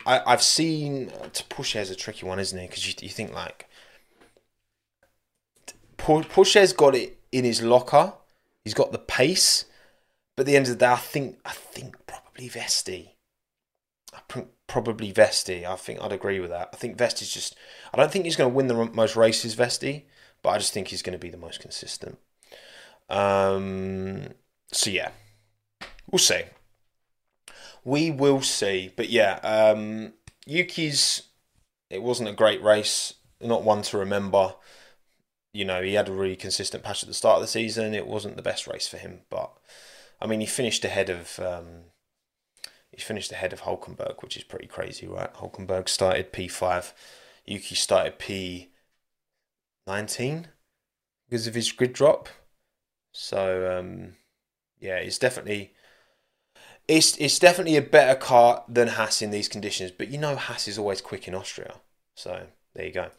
I. I've seen Porsche's a tricky one, isn't it? Because you, you think like Porsche's got it in his locker. He's got the pace, but at the end of the day, I think. I think probably Vesti. I probably Vesti. I think I'd agree with that. I think Vesti's just. I don't think he's going to win the most races, Vesti, but I just think he's going to be the most consistent. Um. So yeah. We'll see. We will see. But yeah, um, Yuki's, it wasn't a great race. Not one to remember. You know, he had a really consistent patch at the start of the season. It wasn't the best race for him. But, I mean, he finished ahead of, um, he finished ahead of Hulkenberg, which is pretty crazy, right? Hulkenberg started P five. Yuki started P nineteen because of his grid drop. So, um, yeah, it's definitely... It's it's definitely a better car than Haas in these conditions. But you know Haas is always quick in Austria. So there you go.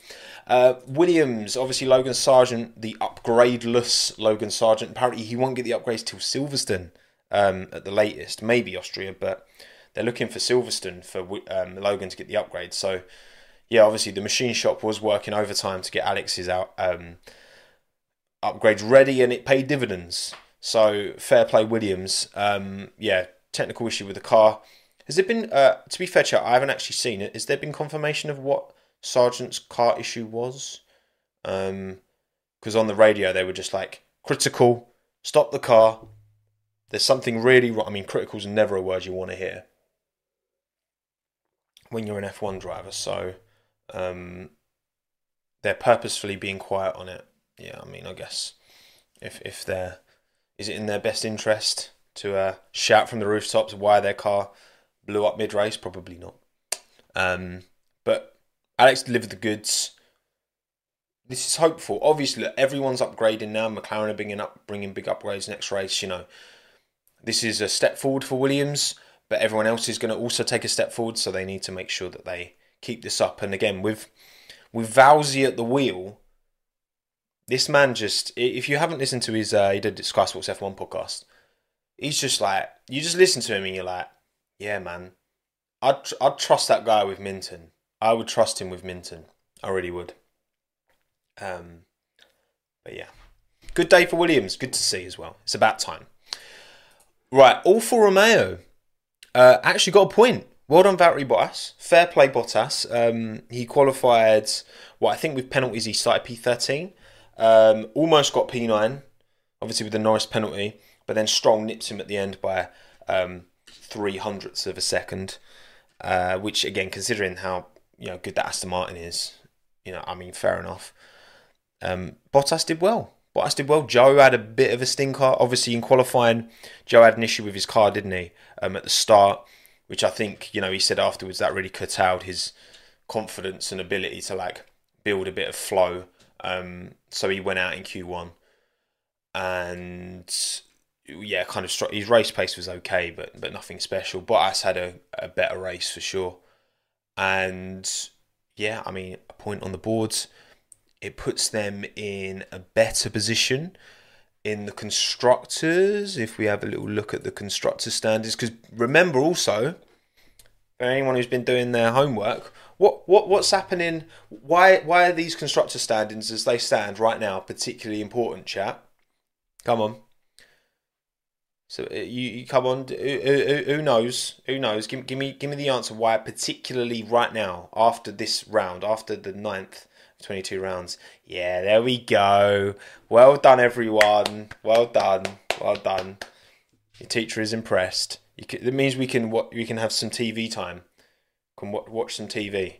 Uh, Williams, obviously Logan Sargeant, the upgradeless Logan Sargeant. Apparently he won't get the upgrades till Silverstone um, at the latest. Maybe Austria, but they're looking for Silverstone for um, Logan to get the upgrade. So yeah, obviously the machine shop was working overtime to get Alex's out, um, upgrades ready and it paid dividends. So fair play Williams. Um, yeah. Technical issue with the car. Has it been, uh, to be fair, chat, I haven't actually seen it. Has there been confirmation of what Sargeant's car issue was? Because um, on the radio, they were just like, critical, stop the car. There's something really wrong. I mean, critical's never a word you want to hear when you're an F one driver. So um, they're purposefully being quiet on it. Yeah, I mean, I guess if, if they're, is it in their best interest to uh, shout from the rooftops why their car blew up mid-race? Probably not. Um, but Alex delivered the goods. This is hopeful. Obviously, look, everyone's upgrading now. McLaren are bringing, up, bringing big upgrades next race. You know, this is a step forward for Williams, but everyone else is going to also take a step forward, so they need to make sure that they keep this up. And again, with, with Vowsy at the wheel, this man just, if you haven't listened to his, uh, he did Sky Sports F one podcast, he's just like, you just listen to him and you're like, yeah, man, I'd tr- I'd trust that guy with Minton. I would trust him with Minton. I really would. Um, but yeah, good day for Williams. Good to see as well. It's about time. Right, Alfa Romeo uh, actually got a point. Well done, Valtteri Bottas. Fair play, Bottas. Um, he qualified, well, I think with penalties, he started P thirteen. Um, almost got P nine, obviously with the Norris penalty, but then Stroll nips him at the end by um, three hundredths of a second, uh, which again, considering how you know good that Aston Martin is, you know, I mean, fair enough. Um, Bottas did well. Bottas did well. Joe had a bit of a stinker, obviously in qualifying. Joe had an issue with his car, didn't he, um, at the start, which I think you know he said afterwards that really curtailed his confidence and ability to like build a bit of flow. Um, so he went out in Q one and yeah, kind of str- his race pace was okay, but but nothing special. Bottas had a, a better race for sure, and yeah, I mean a point on the boards. It puts them in a better position in the constructors. If we have a little look at the constructor standings, because remember also, for anyone who's been doing their homework. What what what's happening? Why why are these constructor standings as they stand right now particularly important, chat? Come on. So you, you come on. Who, who, who knows? Who knows? Give, give me give me the answer. Why particularly right now after this round, after the ninth, twenty-two rounds? Yeah, there we go. Well done, everyone. Well done. Well done. Your teacher is impressed. You can, that means we can what we can have some T V time. Can watch some T V.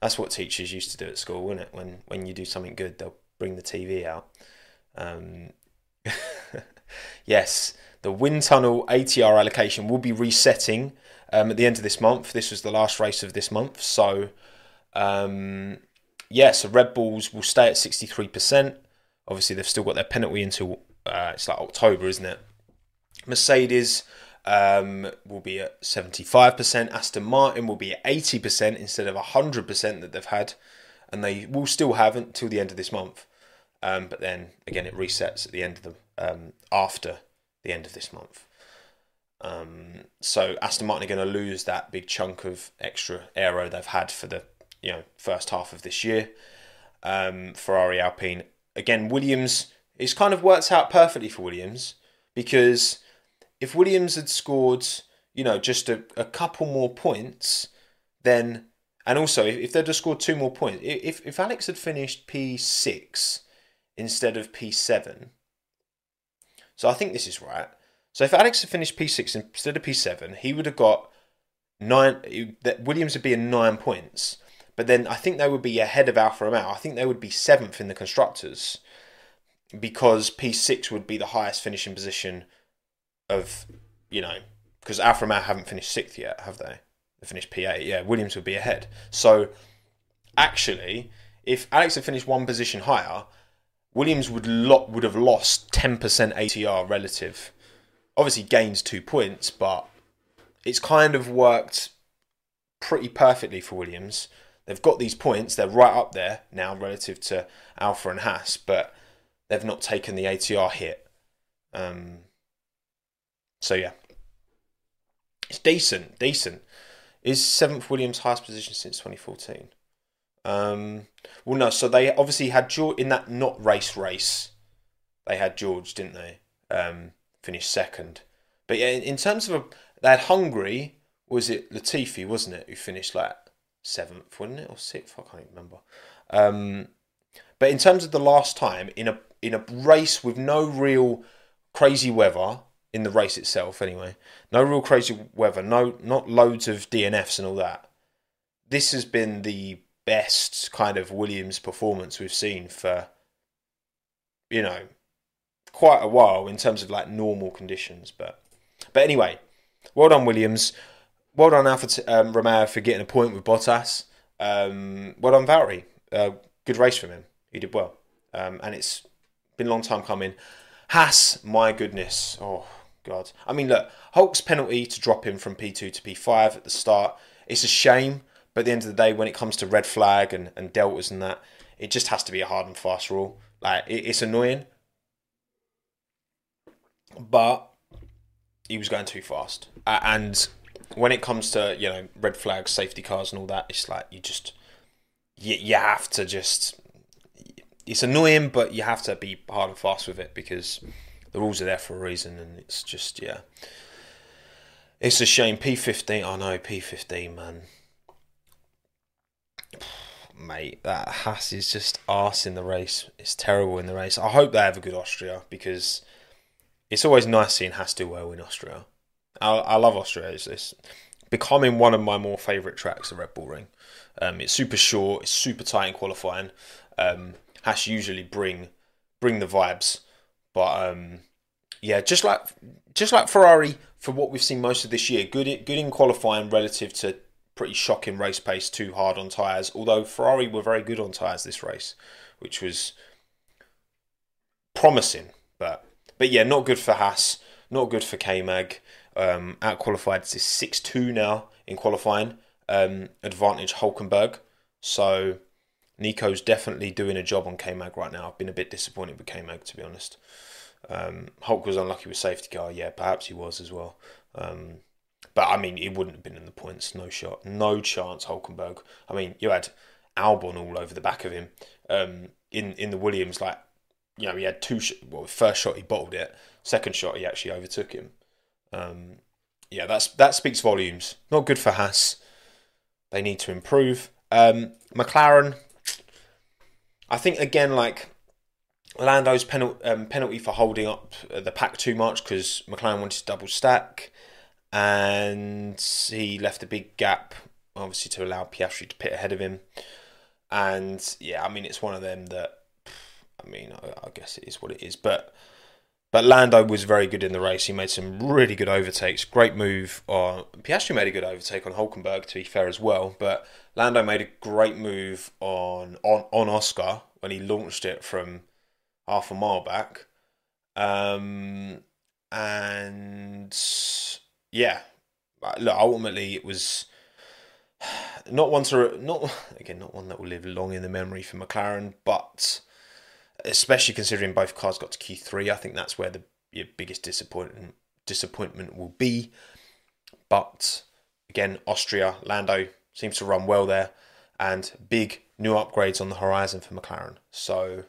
That's what teachers used to do at school, wasn't it? When when you do something good, they'll bring the T V out. Um, yes, the wind tunnel A T R allocation will be resetting um, at the end of this month. This was the last race of this month, so um, yeah. So Red Bulls will stay at sixty-three percent. Obviously, they've still got their penalty until uh, it's like October, isn't it? Mercedes. Um, will be at seventy-five percent. Aston Martin will be at eighty percent instead of one hundred percent that they've had, and they will still have until the end of this month. Um, but then again, it resets at the end of the um, after the end of this month. Um, so Aston Martin are going to lose that big chunk of extra aero they've had for the you know first half of this year. Um, Ferrari, Alpine, again, Williams. It's kind of worked out perfectly for Williams because. If Williams had scored, you know, just a, a couple more points, then, and also if they'd have scored two more points, if if Alex had finished P six instead of P seven, so I think this is right. So if Alex had finished P six instead of P seven, he would have got nine. That Williams would be in nine points, but then I think they would be ahead of Alfa Romeo. I think they would be seventh in the constructors because P six would be the highest finishing position. Of, you know, because Alfa Romeo haven't finished sixth yet, have they? They finished P eight, yeah. Williams would be ahead. So, actually, if Alex had finished one position higher, Williams would lo- would have lost ten percent A T R relative. Obviously, gains two points, but it's kind of worked pretty perfectly for Williams. They've got these points, they're right up there now relative to Alfa and Haas, but they've not taken the A T R hit. Um... So yeah, it's decent, decent. Is seventh Williams' highest position since twenty fourteen? Um, well, no, so they obviously had George, in that not race race, they had George, didn't they? Um, finished second. But yeah, in, in terms of, a, they had Hungary, was it Latifi, wasn't it, who finished like seventh, wasn't it, or sixth? I can't even remember. Um, but in terms of the last time, in a in a race with no real crazy weather, in the race itself, anyway. No real crazy weather. No, not loads of D N Fs and all that. This has been the best kind of Williams performance we've seen for, you know, quite a while in terms of like normal conditions. But But anyway, well done Williams. Well done Alfa um, Romeo for getting a point with Bottas. Um, well done Valtteri. Uh, good race from him. He did well. Um, and it's been a long time coming. Haas, my goodness. Oh, God. I mean, look, Hulk's penalty to drop him from P two to P five at the start, it's a shame. But at the end of the day, when it comes to red flag and, and deltas and that, it just has to be a hard and fast rule. Like, it, it's annoying. But he was going too fast. Uh, and when it comes to, you know, red flags, safety cars and all that, it's like you just... You, you have to just... It's annoying, but you have to be hard and fast with it because the rules are there for a reason, and it's just, yeah. It's a shame. P fifteen, I know, P fifteen, man. Mate, that Haas is just arse in the race. It's terrible in the race. I hope they have a good Austria because it's always nice seeing Haas do well in Austria. I, I love Austria. It's, it's becoming one of my more favourite tracks, the Red Bull Ring. Um, it's super short. It's super tight in qualifying. Um, Haas usually bring bring the vibes, but um, yeah, just like just like Ferrari for what we've seen most of this year, good good in qualifying relative to pretty shocking race pace, too hard on tyres. Although Ferrari were very good on tyres this race, which was promising, but but yeah, not good for Haas, not good for K-Mag. Um, out qualified to six two now in qualifying, um, advantage Hulkenberg. So Nico's definitely doing a job on K-Mag right now. I've been a bit disappointed with K-Mag, to be honest. Um, Hulk was unlucky with safety car. Yeah, perhaps he was as well. Um, but, I mean, it wouldn't have been in the points. No shot. No chance, Hulkenberg. I mean, you had Albon all over the back of him. Um, in, in the Williams, like, you know, he had two... Sh well, first shot, he bottled it. Second shot, he actually overtook him. Um, yeah, that's that speaks volumes. Not good for Haas. They need to improve. Um, McLaren... I think, again, like, Lando's penal, um, penalty for holding up the pack too much because McLaren wanted to double stack and he left a big gap, obviously, to allow Piastri to pit ahead of him. And, yeah, I mean, it's one of them that, I mean, I, I guess it is what it is. But but Lando was very good in the race. He made some really good overtakes. Great move on... Piastri made a good overtake on Hulkenberg, to be fair, as well, but... Lando made a great move on, on on Oscar when he launched it from half a mile back. Um, and, yeah. Look, ultimately, it was not one to... not Again, not one that will live long in the memory for McLaren, but especially considering both cars got to Q three, I think that's where the your biggest disappointment, disappointment will be. But, again, Austria, Lando... seems to run well there, and big new upgrades on the horizon for McLaren. So,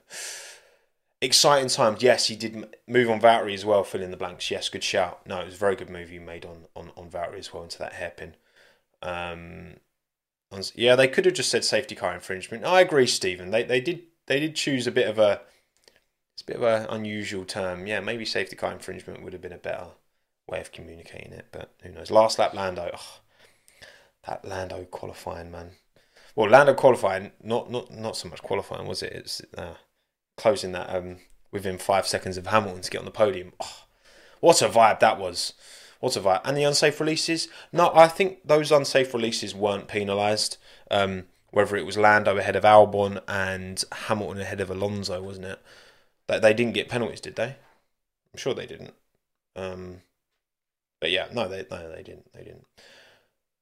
exciting times. Yes, he did move on Valtteri as well, fill in the blanks. Yes, good shout. No, it was a very good move you made on, on, on Valtteri as well, into that hairpin. Um, yeah, they could have just said safety car infringement. I agree, Stephen. They they did they did choose a bit of a, it's a bit of an unusual term. Yeah, maybe safety car infringement would have been a better way of communicating it, but who knows. Last lap, Lando. Oh, that Lando qualifying, man. Well, Lando qualifying, not not not so much qualifying, was it? It's uh, closing that um, within five seconds of Hamilton to get on the podium. Oh, what a vibe that was. What a vibe. And the unsafe releases? No, I think those unsafe releases weren't penalised. Um, whether it was Lando ahead of Albon and Hamilton ahead of Alonso, wasn't it? They, they didn't get penalties, did they? I'm sure they didn't. Um, but yeah, no, they no, they didn't. They didn't.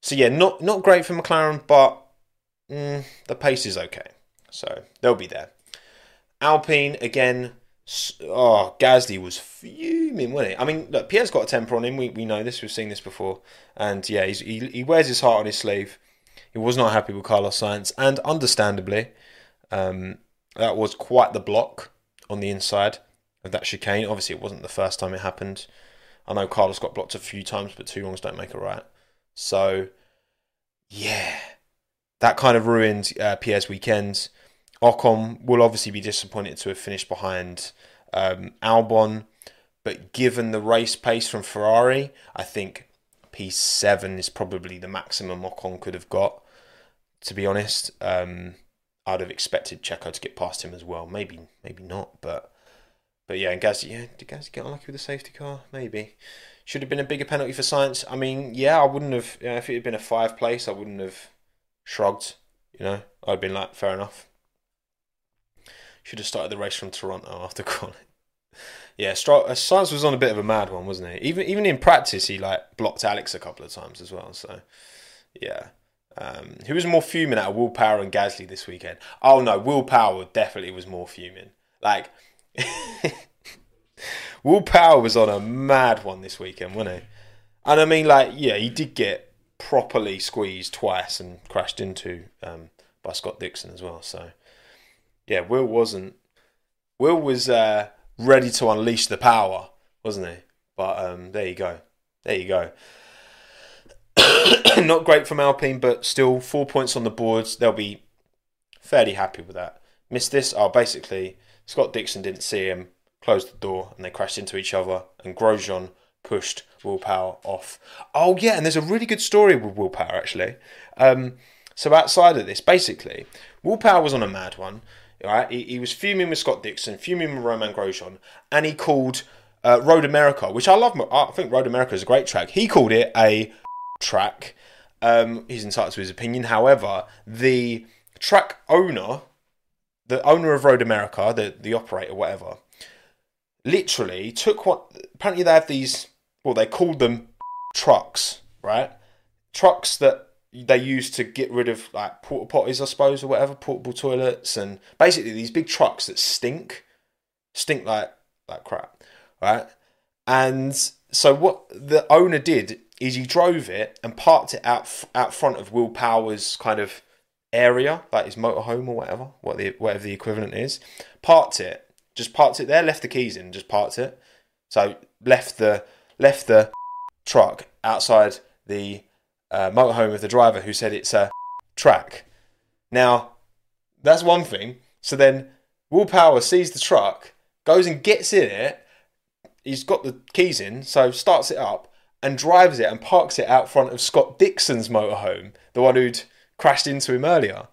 So yeah, not not great for McLaren, but mm, the pace is okay. So they'll be there. Alpine, again, oh, Gasly was fuming, wasn't he? I mean, look, Pierre's got a temper on him. We we know this. We've seen this before. And yeah, he's, he, he wears his heart on his sleeve. He was not happy with Carlos Sainz. And understandably, um, that was quite the block on the inside of that chicane. Obviously, it wasn't the first time it happened. I know Carlos got blocked a few times, but two wrongs don't make a right. So, yeah, that kind of ruined uh, Pierre's weekend. Ocon will obviously be disappointed to have finished behind um, Albon, but given the race pace from Ferrari, I think P seven is probably the maximum Ocon could have got, to be honest. Um, I'd have expected Checo to get past him as well. Maybe, maybe not, but But yeah, and Gasly, yeah, did Gasly get unlucky with the safety car? Maybe. Should have been a bigger penalty for Sainz. I mean, yeah, I wouldn't have, you know, if it had been a five place, I wouldn't have shrugged, you know. I'd have been like, fair enough. Should have started the race from Toronto after calling. Yeah, Stroll, uh, Sainz was on a bit of a mad one, wasn't he? Even even in practice, he like blocked Alex a couple of times as well. So, yeah. Um, who was more fuming out of Will Power and Gasly this weekend? Oh no, Will Power definitely was more fuming. Like, Will Power was on a mad one this weekend, wasn't he? And I mean, like, yeah, he did get properly squeezed twice and crashed into um, by Scott Dixon as well. So, yeah, Will wasn't. Will was uh, ready to unleash the power, wasn't he? But um, there you go, there you go. Not great from Alpine, but still four points on the boards. They'll be fairly happy with that. Missed this. Oh, basically, Scott Dixon didn't see him, closed the door, and they crashed into each other. And Grosjean pushed Will Power off. Oh, yeah, and there's a really good story with Will Power, actually. Um, so outside of this, basically, Will Power was on a mad one. Right? He, he was fuming with Scott Dixon, fuming with Romain Grosjean, and he called uh, Road America, which I love. I think Road America is a great track. He called it a track. Um, he's entitled to his opinion. However, the track owner, the owner of Road America, the, the operator, whatever, literally took what... Apparently they have these... Well, they called them trucks, right? Trucks that they use to get rid of, like, porta-potties, I suppose, or whatever, portable toilets, and basically these big trucks that stink. Stink like, like crap, right? And so what the owner did is he drove it and parked it out out front of Will Power's kind of area, like his motorhome or whatever, what the whatever the equivalent is. Parked it, just parked it there, left the keys in, just parked it. So left the left the truck outside the uh, motorhome of the driver, who said it's a track. Now that's one thing. So then Will Power sees the truck, goes and gets in it. He's got the keys in, so starts it up. And drives it and parks it out front of Scott Dixon's motorhome, the one who'd crashed into him earlier.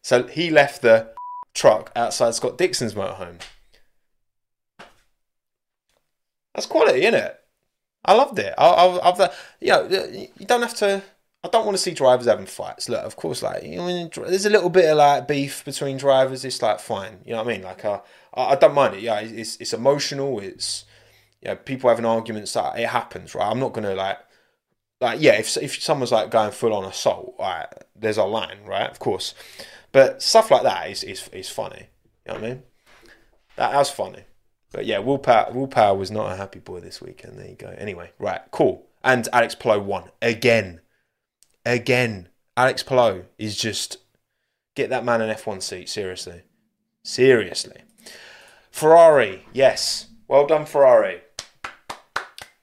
So he left the truck outside Scott Dixon's motorhome. That's quality, isn't it? I loved it. I, I, I've, you know, you don't have to. I don't want to see drivers having fights. Look, of course, like, you know, there's a little bit of like beef between drivers. It's like fine, you know what I mean? Like, I, I don't mind it. Yeah, it's it's emotional. It's You know, people having arguments, that it happens, right? I'm not gonna like, like yeah, if if someone's like going full on assault, right, there's a line, right? Of course, but stuff like that is is is funny. You know what I mean? That, that was funny, but yeah, Will Power, Will Power was not a happy boy this weekend. There you go. Anyway, right, cool. And Alex Palou won again, again. Alex Palou is just get that man an F one seat, seriously, seriously. Ferrari, yes, well done, Ferrari.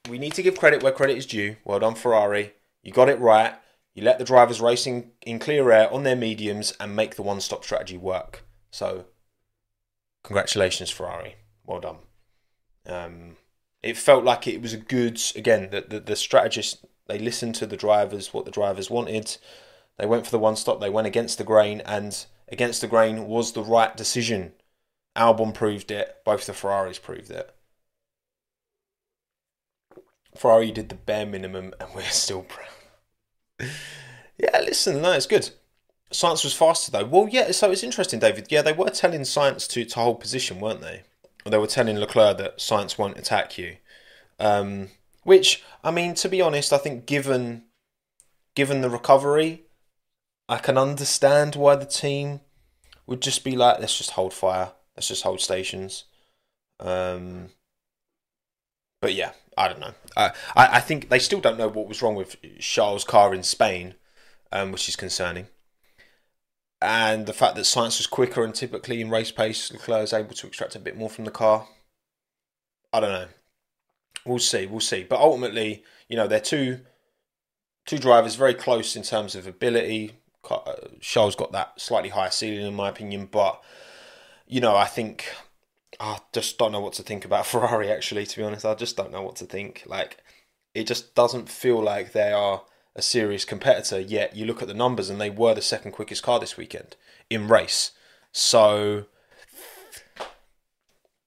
We need to give credit where credit is due. Well done, Ferrari. You got it right. You let the drivers race in, in clear air on their mediums and make the one-stop strategy work. So, congratulations, Ferrari. Well done. Um, it felt like it was a good, again, the, the, the strategists, they listened to the drivers, what the drivers wanted. They went for the one-stop. They went against the grain, and against the grain was the right decision. Albon proved it. Both the Ferraris proved it. Ferrari did the bare minimum, and we're still proud. Yeah, listen, no, it's good. Sainz was faster, though. Well, yeah, so it's interesting, David. Yeah, they were telling Sainz to, to hold position, weren't they? Or they were telling Leclerc that Sainz won't attack you. Um, which, I mean, to be honest, I think given given the recovery, I can understand why the team would just be like, let's just hold fire. Let's just hold stations. Um, but, yeah. I don't know. Uh, I, I think they still don't know what was wrong with Charles' car in Spain, um, which is concerning. And the fact that Sainz was quicker and typically in race pace, Leclerc is able to extract a bit more from the car. I don't know. We'll see. We'll see. But ultimately, you know, they're two two drivers very close in terms of ability. Charles got that slightly higher ceiling, in my opinion. But, you know, I think... I just don't know what to think about Ferrari, actually, to be honest. I just don't know what to think. Like, it just doesn't feel like they are a serious competitor, yet you look at the numbers and they were the second quickest car this weekend in race. So,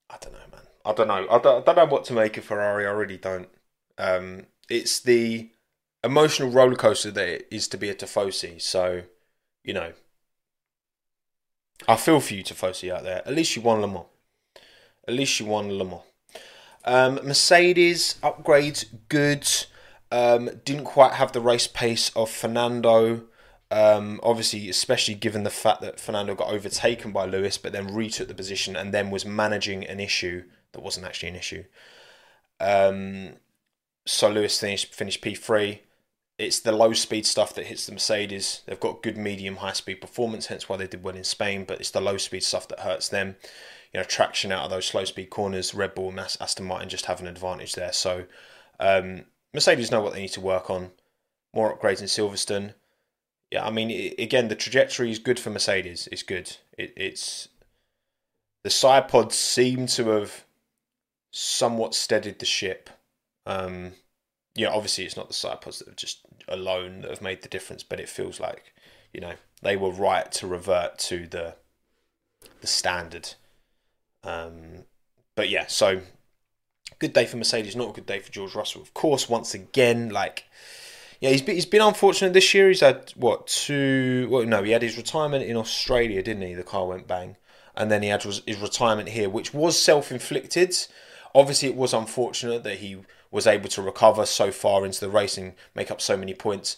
I don't know, man. I don't know. I don't, I don't know what to make of Ferrari. I really don't. Um, it's the emotional rollercoaster that it is to be a Tifosi. So, you know, I feel for you Tifosi out there. At least you won Le Mans. At least you won Le Mans. Um, Mercedes, upgrades, good. Um, didn't quite have the race pace of Fernando. Um, obviously, especially given the fact that Fernando got overtaken by Lewis, but then retook the position and then was managing an issue that wasn't actually an issue. Um, so Lewis finished, finished P three. It's the low speed stuff that hits the Mercedes. They've got good medium high speed performance, hence why they did well in Spain, but it's the low speed stuff that hurts them. You know, traction out of those slow speed corners, Red Bull and Aston Martin just have an advantage there. So um, Mercedes know what they need to work on. More upgrades in Silverstone. Yeah, I mean, it, again, the trajectory is good for Mercedes. It's good. It, it's the side pods seem to have somewhat steadied the ship. Um, yeah, obviously, it's not the side pods that have just alone that have made the difference, but it feels like, you know, they were right to revert to the the standard. Um, but yeah, so good day for Mercedes, not a good day for George Russell. Of course, once again, like. Yeah, he's been, he's been unfortunate this year. He's had, what, two... Well, no, he had his retirement in Australia, didn't he? The car went bang. And then he had his retirement here, which was self-inflicted. Obviously, it was unfortunate that he was able to recover so far into the race and make up so many points.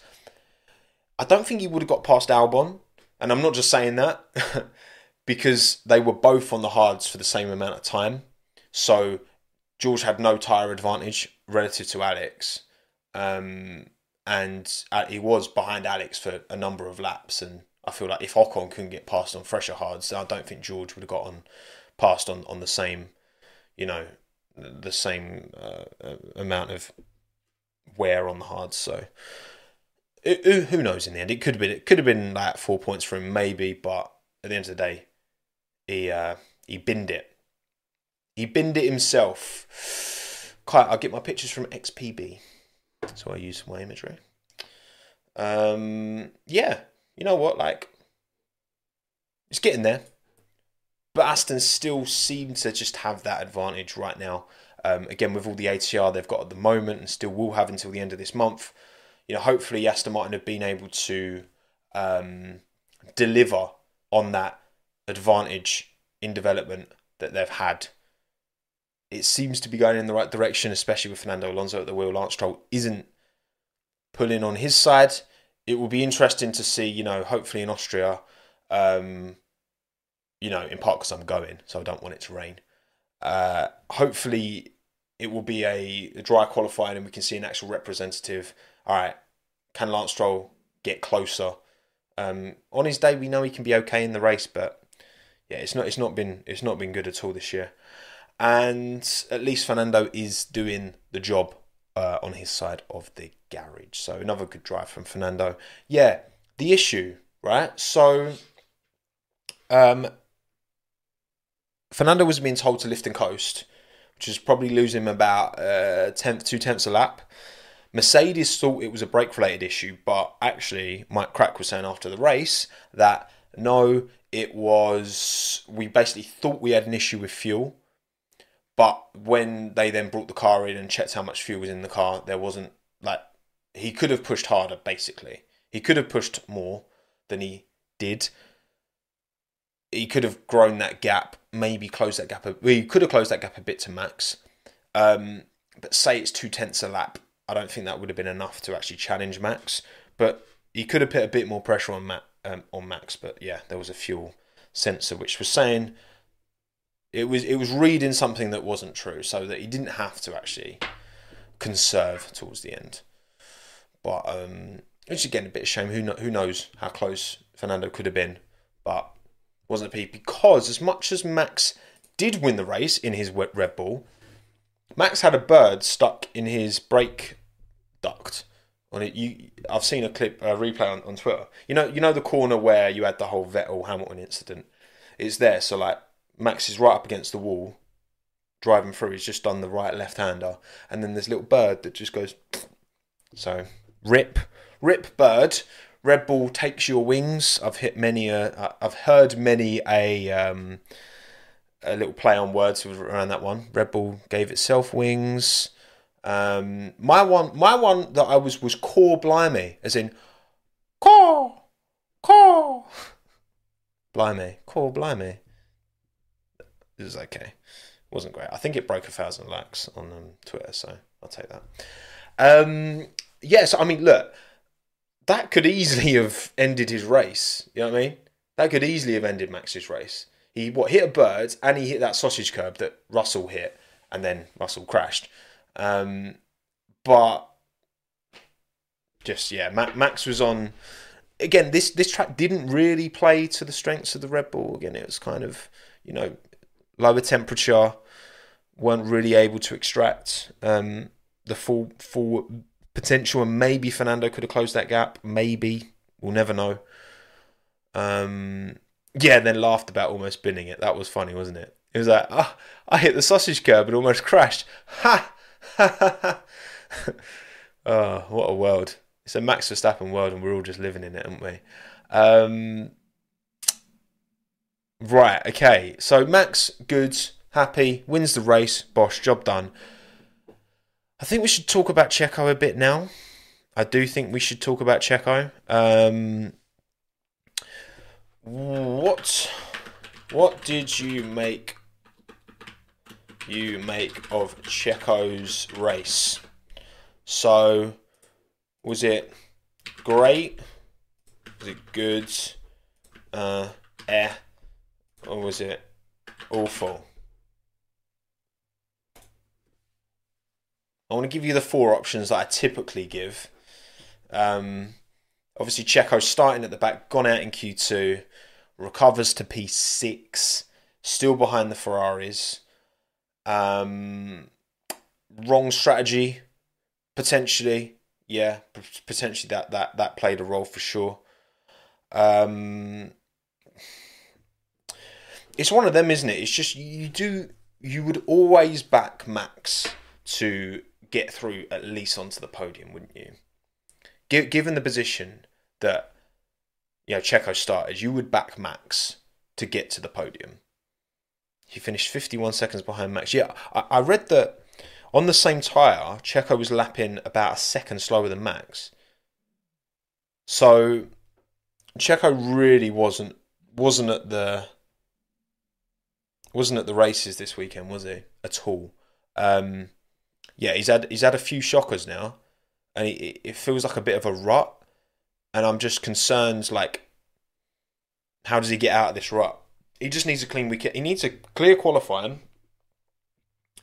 I don't think he would have got past Albon. And I'm not just saying that because they were both on the hards for the same amount of time. So George had no tyre advantage relative to Alex. Um... And he was behind Alex for a number of laps. And I feel like if Ocon couldn't get past on fresher hards, I don't think George would have got on past on, on the same, you know, the same uh, amount of wear on the hards. So it, who knows in the end? It could have been, it could have been like four points for him maybe. But at the end of the day, he, uh, he binned it. He binned it himself. I'll get my pictures from X P B. So I use my imagery. Um, yeah, you know what? Like, it's getting there. But Aston still seem to just have that advantage right now. Um, again, with all the A T R they've got at the moment and still will have until the end of this month. You know, hopefully Aston Martin have been able to um, deliver on that advantage in development that they've had. It seems to be going in the right direction, especially with Fernando Alonso at the wheel. Lance Stroll isn't pulling on his side. It will be interesting to see, you know, hopefully in Austria, um, you know, in part because I'm going, so I don't want it to rain. Uh, hopefully it will be a, a dry qualifying and we can see an actual representative. All right, can Lance Stroll get closer? Um, on his day, we know he can be okay in the race, but yeah, it's not, it's not been, it's not been good at all this year. And at least Fernando is doing the job uh, on his side of the garage. So another good drive from Fernando. Yeah, the issue, right? So um, Fernando was being told to lift and coast, which is probably losing him about uh, tenth, two tenths a lap. Mercedes thought it was a brake-related issue, but actually Mike Crack was saying after the race that no, it was... We basically thought we had an issue with fuel. But when they then brought the car in and checked how much fuel was in the car, there wasn't, like, he could have pushed harder, basically. He could have pushed more than he did. He could have grown that gap, maybe closed that gap. A, well, he could have closed that gap a bit to Max. Um, but say it's two tenths a lap. I don't think that would have been enough to actually challenge Max. But he could have put a bit more pressure on, Ma- um, on Max. But yeah, there was a fuel sensor which was saying... It was it was reading something that wasn't true, so that he didn't have to actually conserve towards the end. But um, it's again a bit of shame. Who kn- who knows how close Fernando could have been, but wasn't a P because as much as Max did win the race in his Red Bull, Max had a bird stuck in his brake duct. On it, you I've seen a clip a replay on, on Twitter. You know you know the corner where you had the whole Vettel Hamilton incident. It's there, so like. Max is right up against the wall, driving through. He's just done the right left-hander. And then this little bird that just goes... So, rip. Rip bird. Red Bull takes your wings. I've hit many... A, I've heard many a um, a little play on words around that one. Red Bull gave itself wings. Um, my one, my one that I was was core blimey, as in core, core, blimey, core blimey. It was okay. It wasn't great. I think it broke a thousand likes on um, Twitter, so I'll take that. Um, yes, I mean, look, that could easily have ended his race. You know what I mean? That could easily have ended Max's race. He what hit a bird, and he hit that sausage curb that Russell hit, and then Russell crashed. Um, but just yeah, Max was on again. This this track didn't really play to the strengths of the Red Bull. Again, it was kind of you know lower temperature, weren't really able to extract um, the full full potential, and maybe Fernando could have closed that gap. Maybe we'll never know. Um, yeah, then laughed about almost binning it. That was funny, wasn't it? It was like, ah, oh, I hit the sausage curb and almost crashed. Ha! Ha! Oh, what a world. It's a Max Verstappen world and we're all just living in it, aren't we? Um, right, okay. So Max, good, happy, wins the race. Bosh, job done. I think we should talk about Checo a bit now. I do think we should talk about Checo. Um... What, what did you make? You make of Checo's race? So, was it great? Was it good? Uh, eh? Or was it awful? I want to give you the four options that I typically give. Um. Obviously, Checo starting at the back, gone out in Q two, recovers to P six, still behind the Ferraris. Um, wrong strategy, potentially. Yeah, potentially that that that played a role for sure. Um, it's one of them, isn't it? It's just you do you would always back Max to get through at least onto the podium, wouldn't you? Given the position that you know Checo started, you would back Max to get to the podium. He finished fifty-one seconds behind Max. Yeah, I, I read that on the same tyre, Checo was lapping about a second slower than Max. So Checo really wasn't wasn't at the wasn't at the races this weekend, was he? At all. Um, yeah, he's had he's had a few shockers now. And it feels like a bit of a rut. And I'm just concerned, like, how does he get out of this rut? He just needs a clean weekend. He needs a clear qualifying.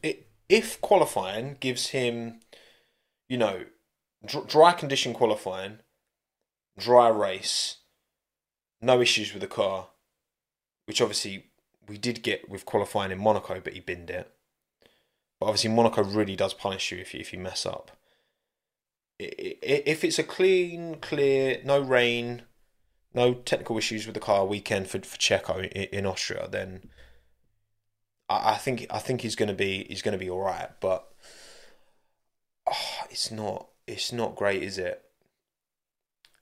It, if qualifying gives him, you know, dr- dry condition qualifying, dry race, no issues with the car, which obviously we did get with qualifying in Monaco, but he binned it. But obviously Monaco really does punish you if you, if you mess up. If it's a clean, clear, no rain, no technical issues with the car weekend for for Checo in Austria, then I think I think he's going to be he's going to be all right. But oh, it's not it's not great, is it?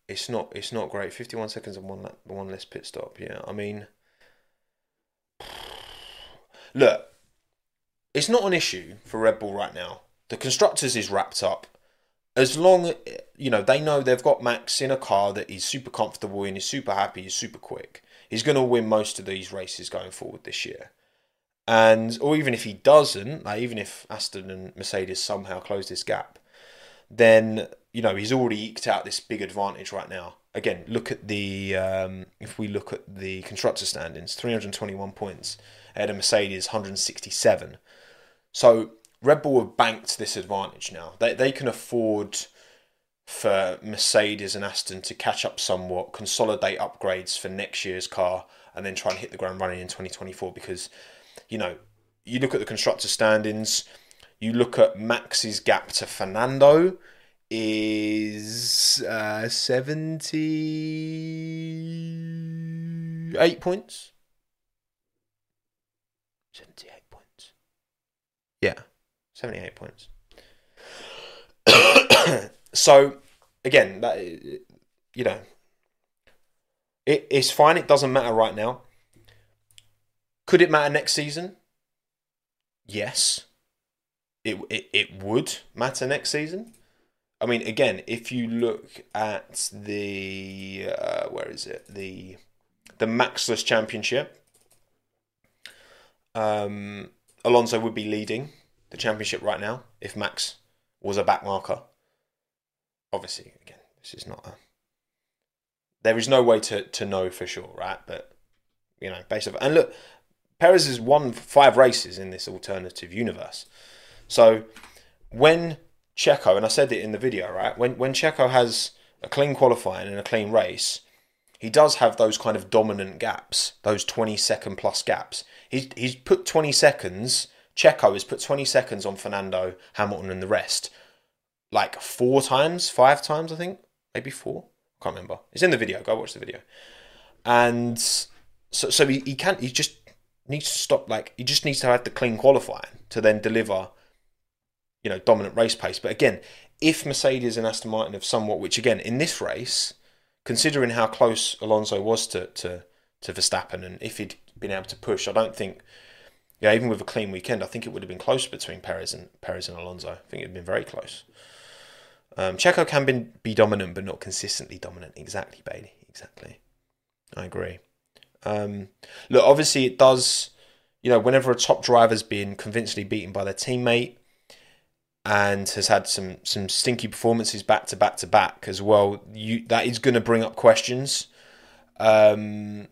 It's not it's not great. fifty-one seconds and one one less pit stop. Yeah, I mean, look, it's not an issue for Red Bull right now. The constructors is wrapped up. As long, you know, they know they've got Max in a car that is super comfortable in, is super happy, is super quick. He's going to win most of these races going forward this year. And, or even if he doesn't, like even if Aston and Mercedes somehow close this gap, then, you know, he's already eked out this big advantage right now. Again, look at the, um, if we look at the constructor standings, three hundred twenty-one points ahead of Mercedes, one hundred sixty-seven. So, Red Bull have banked this advantage now. They they can afford for Mercedes and Aston to catch up somewhat, consolidate upgrades for next year's car, and then try and hit the ground running in twenty twenty-four because, you know, you look at the constructor standings, you look at Max's gap to Fernando is uh, seventy-eight points. seventy-eight points. Yeah. seventy-eight points. So, again, that you know, it, it's fine. It doesn't matter right now. Could it matter next season? Yes. It, it, it would matter next season. I mean, again, if you look at the... Uh, where is it? The the Maxless Championship. Um, Alonso would be leading the championship right now if Max was a backmarker. Obviously, again, this is not a... There is no way to, to know for sure, right? But, you know, based on... And look, Perez has won five races in this alternative universe. So when Checo, and I said it in the video, right? When when Checo has a clean qualifying and a clean race, he does have those kind of dominant gaps, those twenty second plus gaps. He's, he's put twenty seconds, Checo has put twenty seconds on Fernando, Hamilton and the rest. Like four times, five times, I think. Maybe four. I can't remember. It's in the video. Go watch the video. And so so he, he can't, he just needs to stop, like, he just needs to have the clean qualifying to then deliver, you know, dominant race pace. But again, if Mercedes and Aston Martin have somewhat, which again, in this race, considering how close Alonso was to, to, to Verstappen, and if he'd been able to push, I don't think, yeah, even with a clean weekend, I think it would have been close between Perez and Perez and Alonso. I think it would have been very close. Um, Checo can be, be dominant, but not consistently dominant. Exactly, Bailey. Exactly. I agree. Um, look, obviously it does, you know, whenever a top driver's been convincingly beaten by their teammate, and has had some some stinky performances back to back to back as well, You that is going to bring up questions. Um,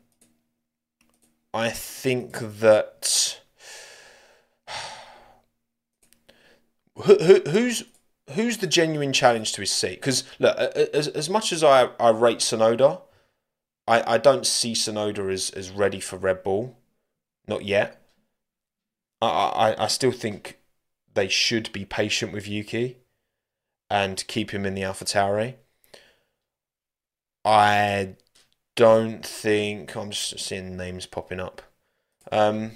I think that who, who, who's who's the genuine challenge to his seat? Because look, as as much as I, I rate Tsunoda, I, I don't see Tsunoda as as ready for Red Bull, not yet. I I, I still think they should be patient with Yuki and keep him in the AlphaTauri. I don't think... I'm just seeing names popping up. Um,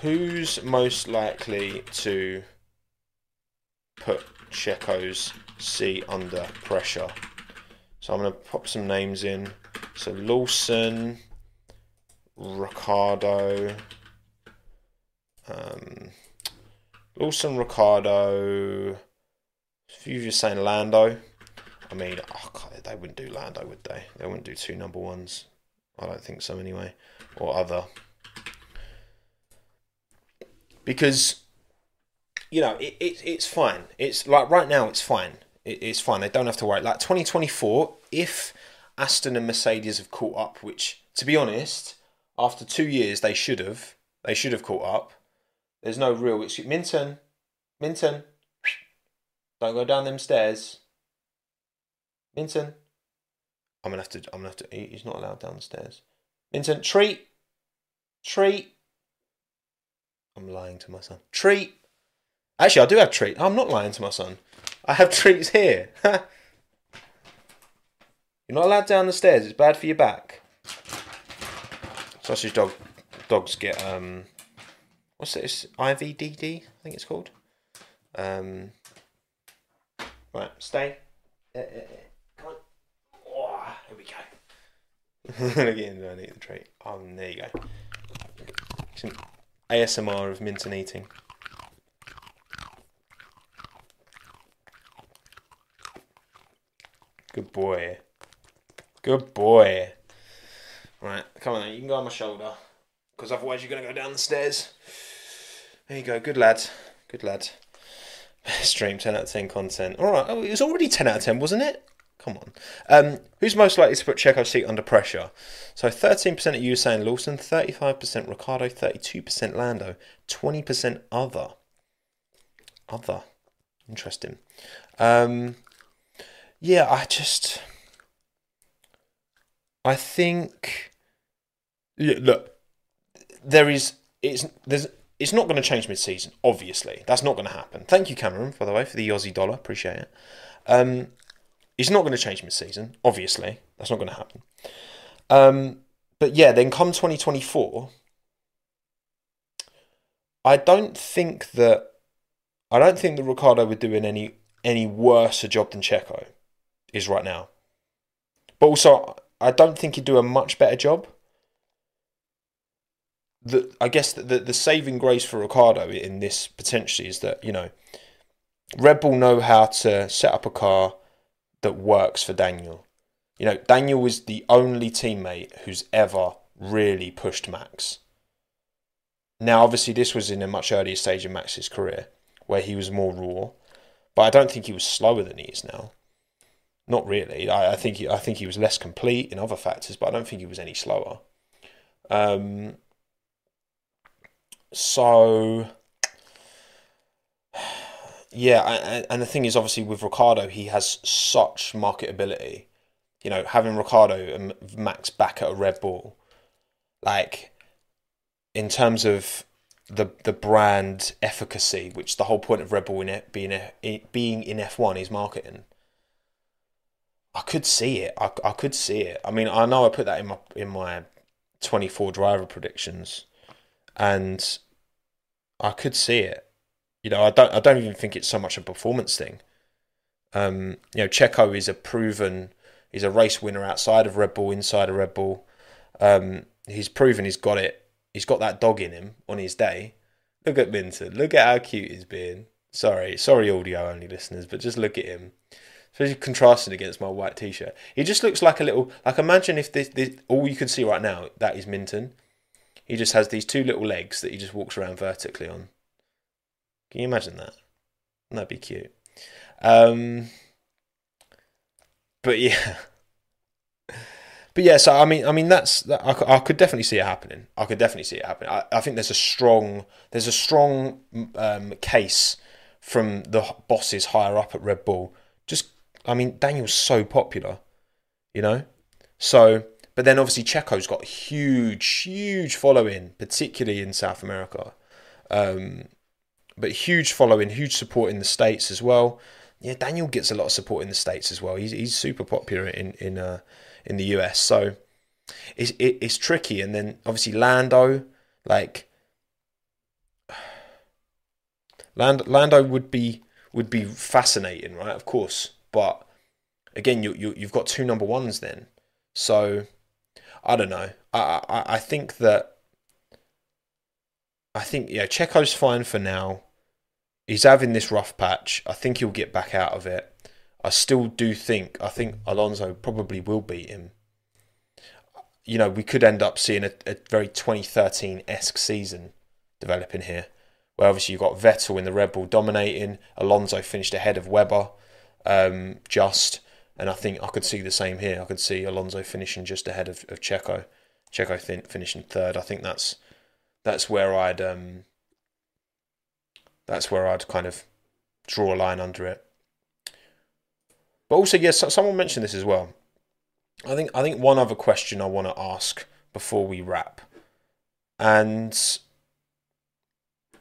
who's most likely to put Checo's seat under pressure? So I'm going to pop some names in. So Lawson, Ricciardo... Um... Lawson, Ricciardo, if you were saying Lando, I mean, oh God, they wouldn't do Lando, would they? They wouldn't do two number ones. I don't think so anyway, or other. Because, you know, it, it it's fine. It's like right now it's fine. It, it's fine. They don't have to worry. Like twenty twenty-four, if Aston and Mercedes have caught up, which, to be honest, after two years, they should have. They should have caught up. There's no real excuse. Minton, Minton, don't go down them stairs. Minton, I'm gonna have to. I'm gonna have to. He's not allowed down the stairs. Minton, treat, treat. I'm lying to my son. Treat. Actually, I do have treat. I'm not lying to my son. I have treats here. You're not allowed down the stairs. It's bad for your back. Sausage dog. Dogs get um. What's this? I V D D, I think it's called. Um, right, stay. Uh, uh, uh, come on. Oh, here we go. I'm going to get in there and eat the treat. Oh, there you go. Some A S M R of Minton eating. Good boy. Good boy. Right, come on, you can go on my shoulder, because otherwise you're going to go down the stairs. There you go, good lad, good lad. Stream ten out of ten content. All right, oh, it was already ten out of ten, wasn't it? Come on. Um, who's most likely to put Checo's seat under pressure? So thirteen percent of you saying Lawson, thirty-five percent Ricciardo, thirty-two percent Lando, twenty percent other. Other, interesting. Um, yeah, I just, I think, yeah, look, there is, it's, there's, it's not going to change mid-season, obviously. That's not going to happen. Thank you, Cameron, by the way, for the Aussie dollar. Appreciate it. Um, it's not going to change mid-season, obviously. That's not going to happen. Um, but yeah, then come twenty twenty-four, I don't think that I don't think that Ricciardo would do in any any worse a job than Checo is right now. But also, I don't think he'd do a much better job. the I guess the, the the saving grace for Ricciardo in this potentially is that, you know, Red Bull know how to set up a car that works for Daniel. You know, Daniel was the only teammate who's ever really pushed Max. Now, obviously, this was in a much earlier stage of Max's career, where he was more raw. But I don't think he was slower than he is now. Not really. I, I think he, I think he was less complete in other factors, but I don't think he was any slower. Um. So, yeah, and the thing is, obviously, with Ricciardo, he has such marketability. You know, having Ricciardo and Max back at a Red Bull, like, in terms of the the brand efficacy, which the whole point of Red Bull in being being in F one is marketing. I could see it. I, I could see it. I mean, I know I put that in my in my twenty-four driver predictions, and I could see it. You know, I don't. I don't even think it's so much a performance thing. Um, you know, Checo is a proven. He's a race winner outside of Red Bull, inside of Red Bull. Um, he's proven he's got it. He's got that dog in him on his day. Look at Minton. Look at how cute he's been. Sorry, sorry, audio-only listeners, but just look at him. Especially contrasting against my white T-shirt. He just looks like a little... Like, imagine if this, this... All you can see right now, that is Minton. He just has these two little legs that he just walks around vertically on. Can you imagine that? That'd be cute. Um... But yeah, but yeah. So I mean, I mean that's that, I, I could definitely see it happening. I could definitely see it happening. I, I think there's a strong there's a strong um, case from the bosses higher up at Red Bull. Just I mean, Daniel's so popular, you know. So, but then obviously Checo's got huge, huge following, particularly in South America. Um, but huge following, huge support in the States as well. Yeah, Daniel gets a lot of support in the States as well. He's he's super popular in in uh, in the U S. So it's it, it's tricky. And then obviously Lando, like Lando, Lando would be would be fascinating, right? Of course, but again, you you you've got two number ones then. So I don't know. I I, I think that I think yeah, Checo's fine for now. He's having this rough patch. I think he'll get back out of it. I still do think, I think Alonso probably will beat him. You know, we could end up seeing a, a very twenty thirteen-esque season developing here, where obviously you've got Vettel in the Red Bull dominating. Alonso finished ahead of Webber, um, just. And I think I could see the same here. I could see Alonso finishing just ahead of, of Checo. Checo fin- finishing third. I think that's that's where I'd... Um, That's where I'd kind of draw a line under it. But also, yes, yeah, someone mentioned this as well. I think I think one other question I want to ask before we wrap, and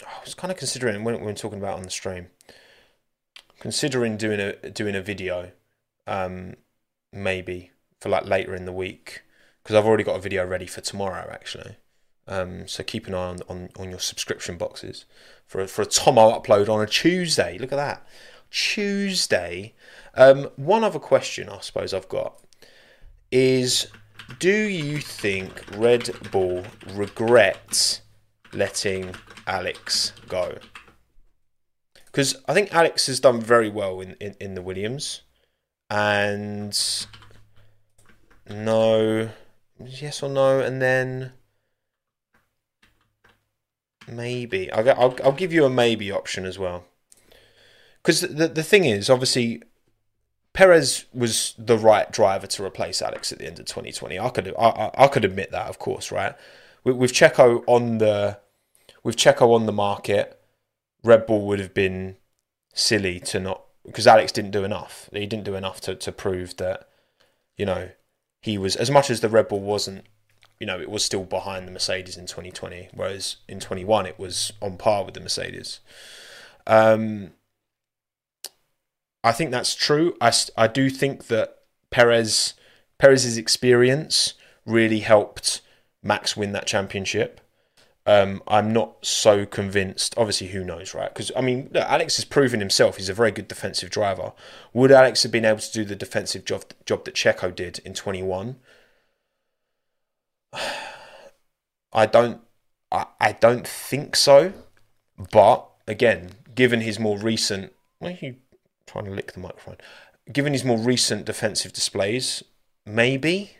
I was kind of considering when we were talking about on the stream, considering doing a doing a video, um, maybe for like later in the week, because I've already got a video ready for tomorrow actually. Um, so keep an eye on, on, on your subscription boxes for a, for a Tomo upload on a Tuesday. Look at that. Tuesday. Um, one other question I suppose I've got is, do you think Red Bull regrets letting Alex go? Because I think Alex has done very well in, in, in the Williams. And no, yes or no, and then... Maybe. I'll, I'll, I'll give you a maybe option as well. Because the, the thing is, obviously, Perez was the right driver to replace Alex at the end of twenty twenty. I could I, I could admit that, of course, right? With, with Checo on the with Checo on the market, Red Bull would have been silly to not... Because Alex didn't do enough. He didn't do enough to, to prove that, you know, he was... As much as the Red Bull wasn't... You know, it was still behind the Mercedes in twenty twenty, whereas in twenty-one it was on par with the Mercedes. Um, I think that's true. I, I do think that Perez Perez's experience really helped Max win that championship. Um, I'm not so convinced. Obviously, who knows, right? Because, I mean, look, Alex has proven himself. He's a very good defensive driver. Would Alex have been able to do the defensive job, job that Checo did in twenty-one? I don't I, I don't think so. But again, given his more recent, why are you trying to lick the microphone? Given his more recent defensive displays, maybe,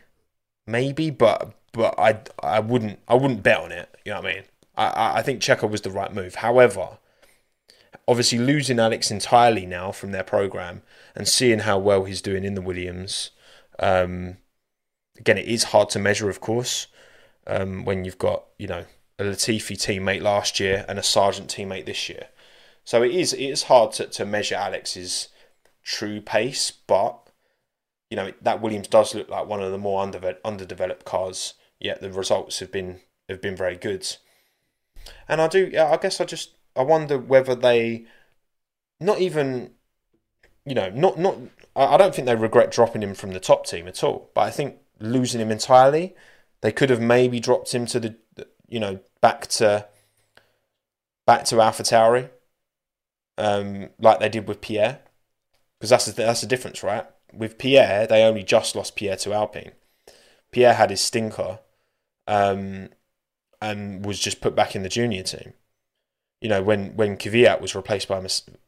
maybe, but but I I wouldn't I wouldn't bet on it. You know what I mean? I I think Checo was the right move. However, obviously losing Alex entirely now from their program and seeing how well he's doing in the Williams, um, again, it is hard to measure, of course, um, when you've got, you know, a Latifi teammate last year and a Sargeant teammate this year. So it is it is hard to, to measure Alex's true pace, but you know that Williams does look like one of the more under underdeveloped cars. Yet the results have been have been very good, and I do. I guess I just I wonder whether they, not even, you know, not not. I don't think they regret dropping him from the top team at all. But I think losing him entirely, they could have maybe dropped him to the, you know, back to back to AlphaTauri, um, like they did with Pierre. Because that's the, that's the difference, right? With Pierre, they only just lost Pierre to Alpine. Pierre had his stinker um, and was just put back in the junior team. You know, when, when Kvyat was replaced by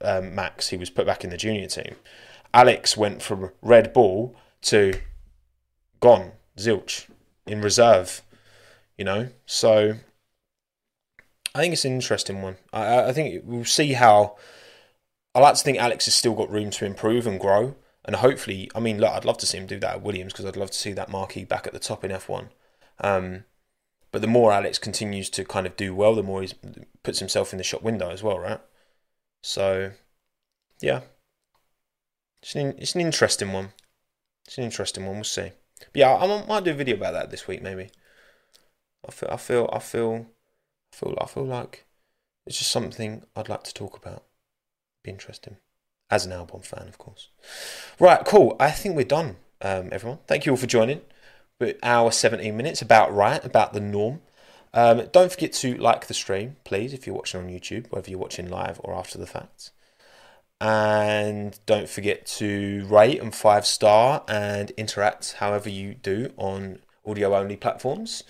um, Max, he was put back in the junior team. Alex went from Red Bull to gone, zilch, in reserve. You know, so I think it's an interesting one. I, I think we'll see how... I like to think Alex has still got room to improve and grow. And hopefully, I mean, look, I'd love to see him do that at Williams because I'd love to see that marquee back at the top in F one. Um, but the more Alex continues to kind of do well, the more he puts himself in the shop window as well, right? So, yeah. It's an, it's an interesting one. It's an interesting one. We'll see. But yeah, I, I might do a video about that this week, maybe. I feel, I feel, I feel, I feel, I feel like it's just something I'd like to talk about. Be interesting. As an Albon fan, of course. Right, cool. I think we're done, um, everyone. Thank you all for joining. But hour seventeen minutes, about right, about the norm. Um, don't forget to like the stream, please, if you're watching on YouTube, whether you're watching live or after the fact. And don't forget to rate and five star and interact however you do on audio only platforms.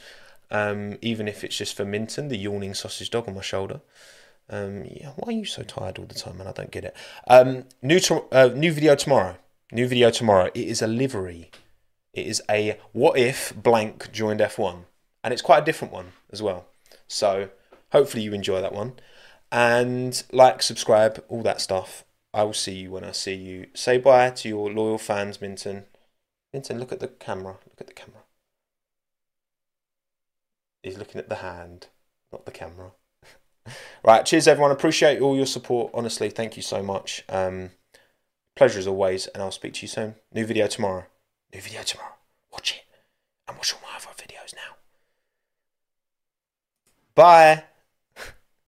Um, even if it's just for Minton, the yawning sausage dog on my shoulder. Um, yeah, why are you so tired all the time, man? I don't get it. Um, new to, uh, new video tomorrow. New video tomorrow. It is a livery. It is a what if blank joined F one. And it's quite a different one as well. So hopefully you enjoy that one. And like, subscribe, all that stuff. I will see you when I see you. Say bye to your loyal fans, Minton. Minton, look at the camera. Look at the camera. He's looking at the hand, not the camera. Right, cheers everyone, appreciate all your support, honestly, thank you so much, um, pleasure as always, and I'll speak to you soon. New video tomorrow, new video tomorrow, watch it, and watch all my other videos now, bye.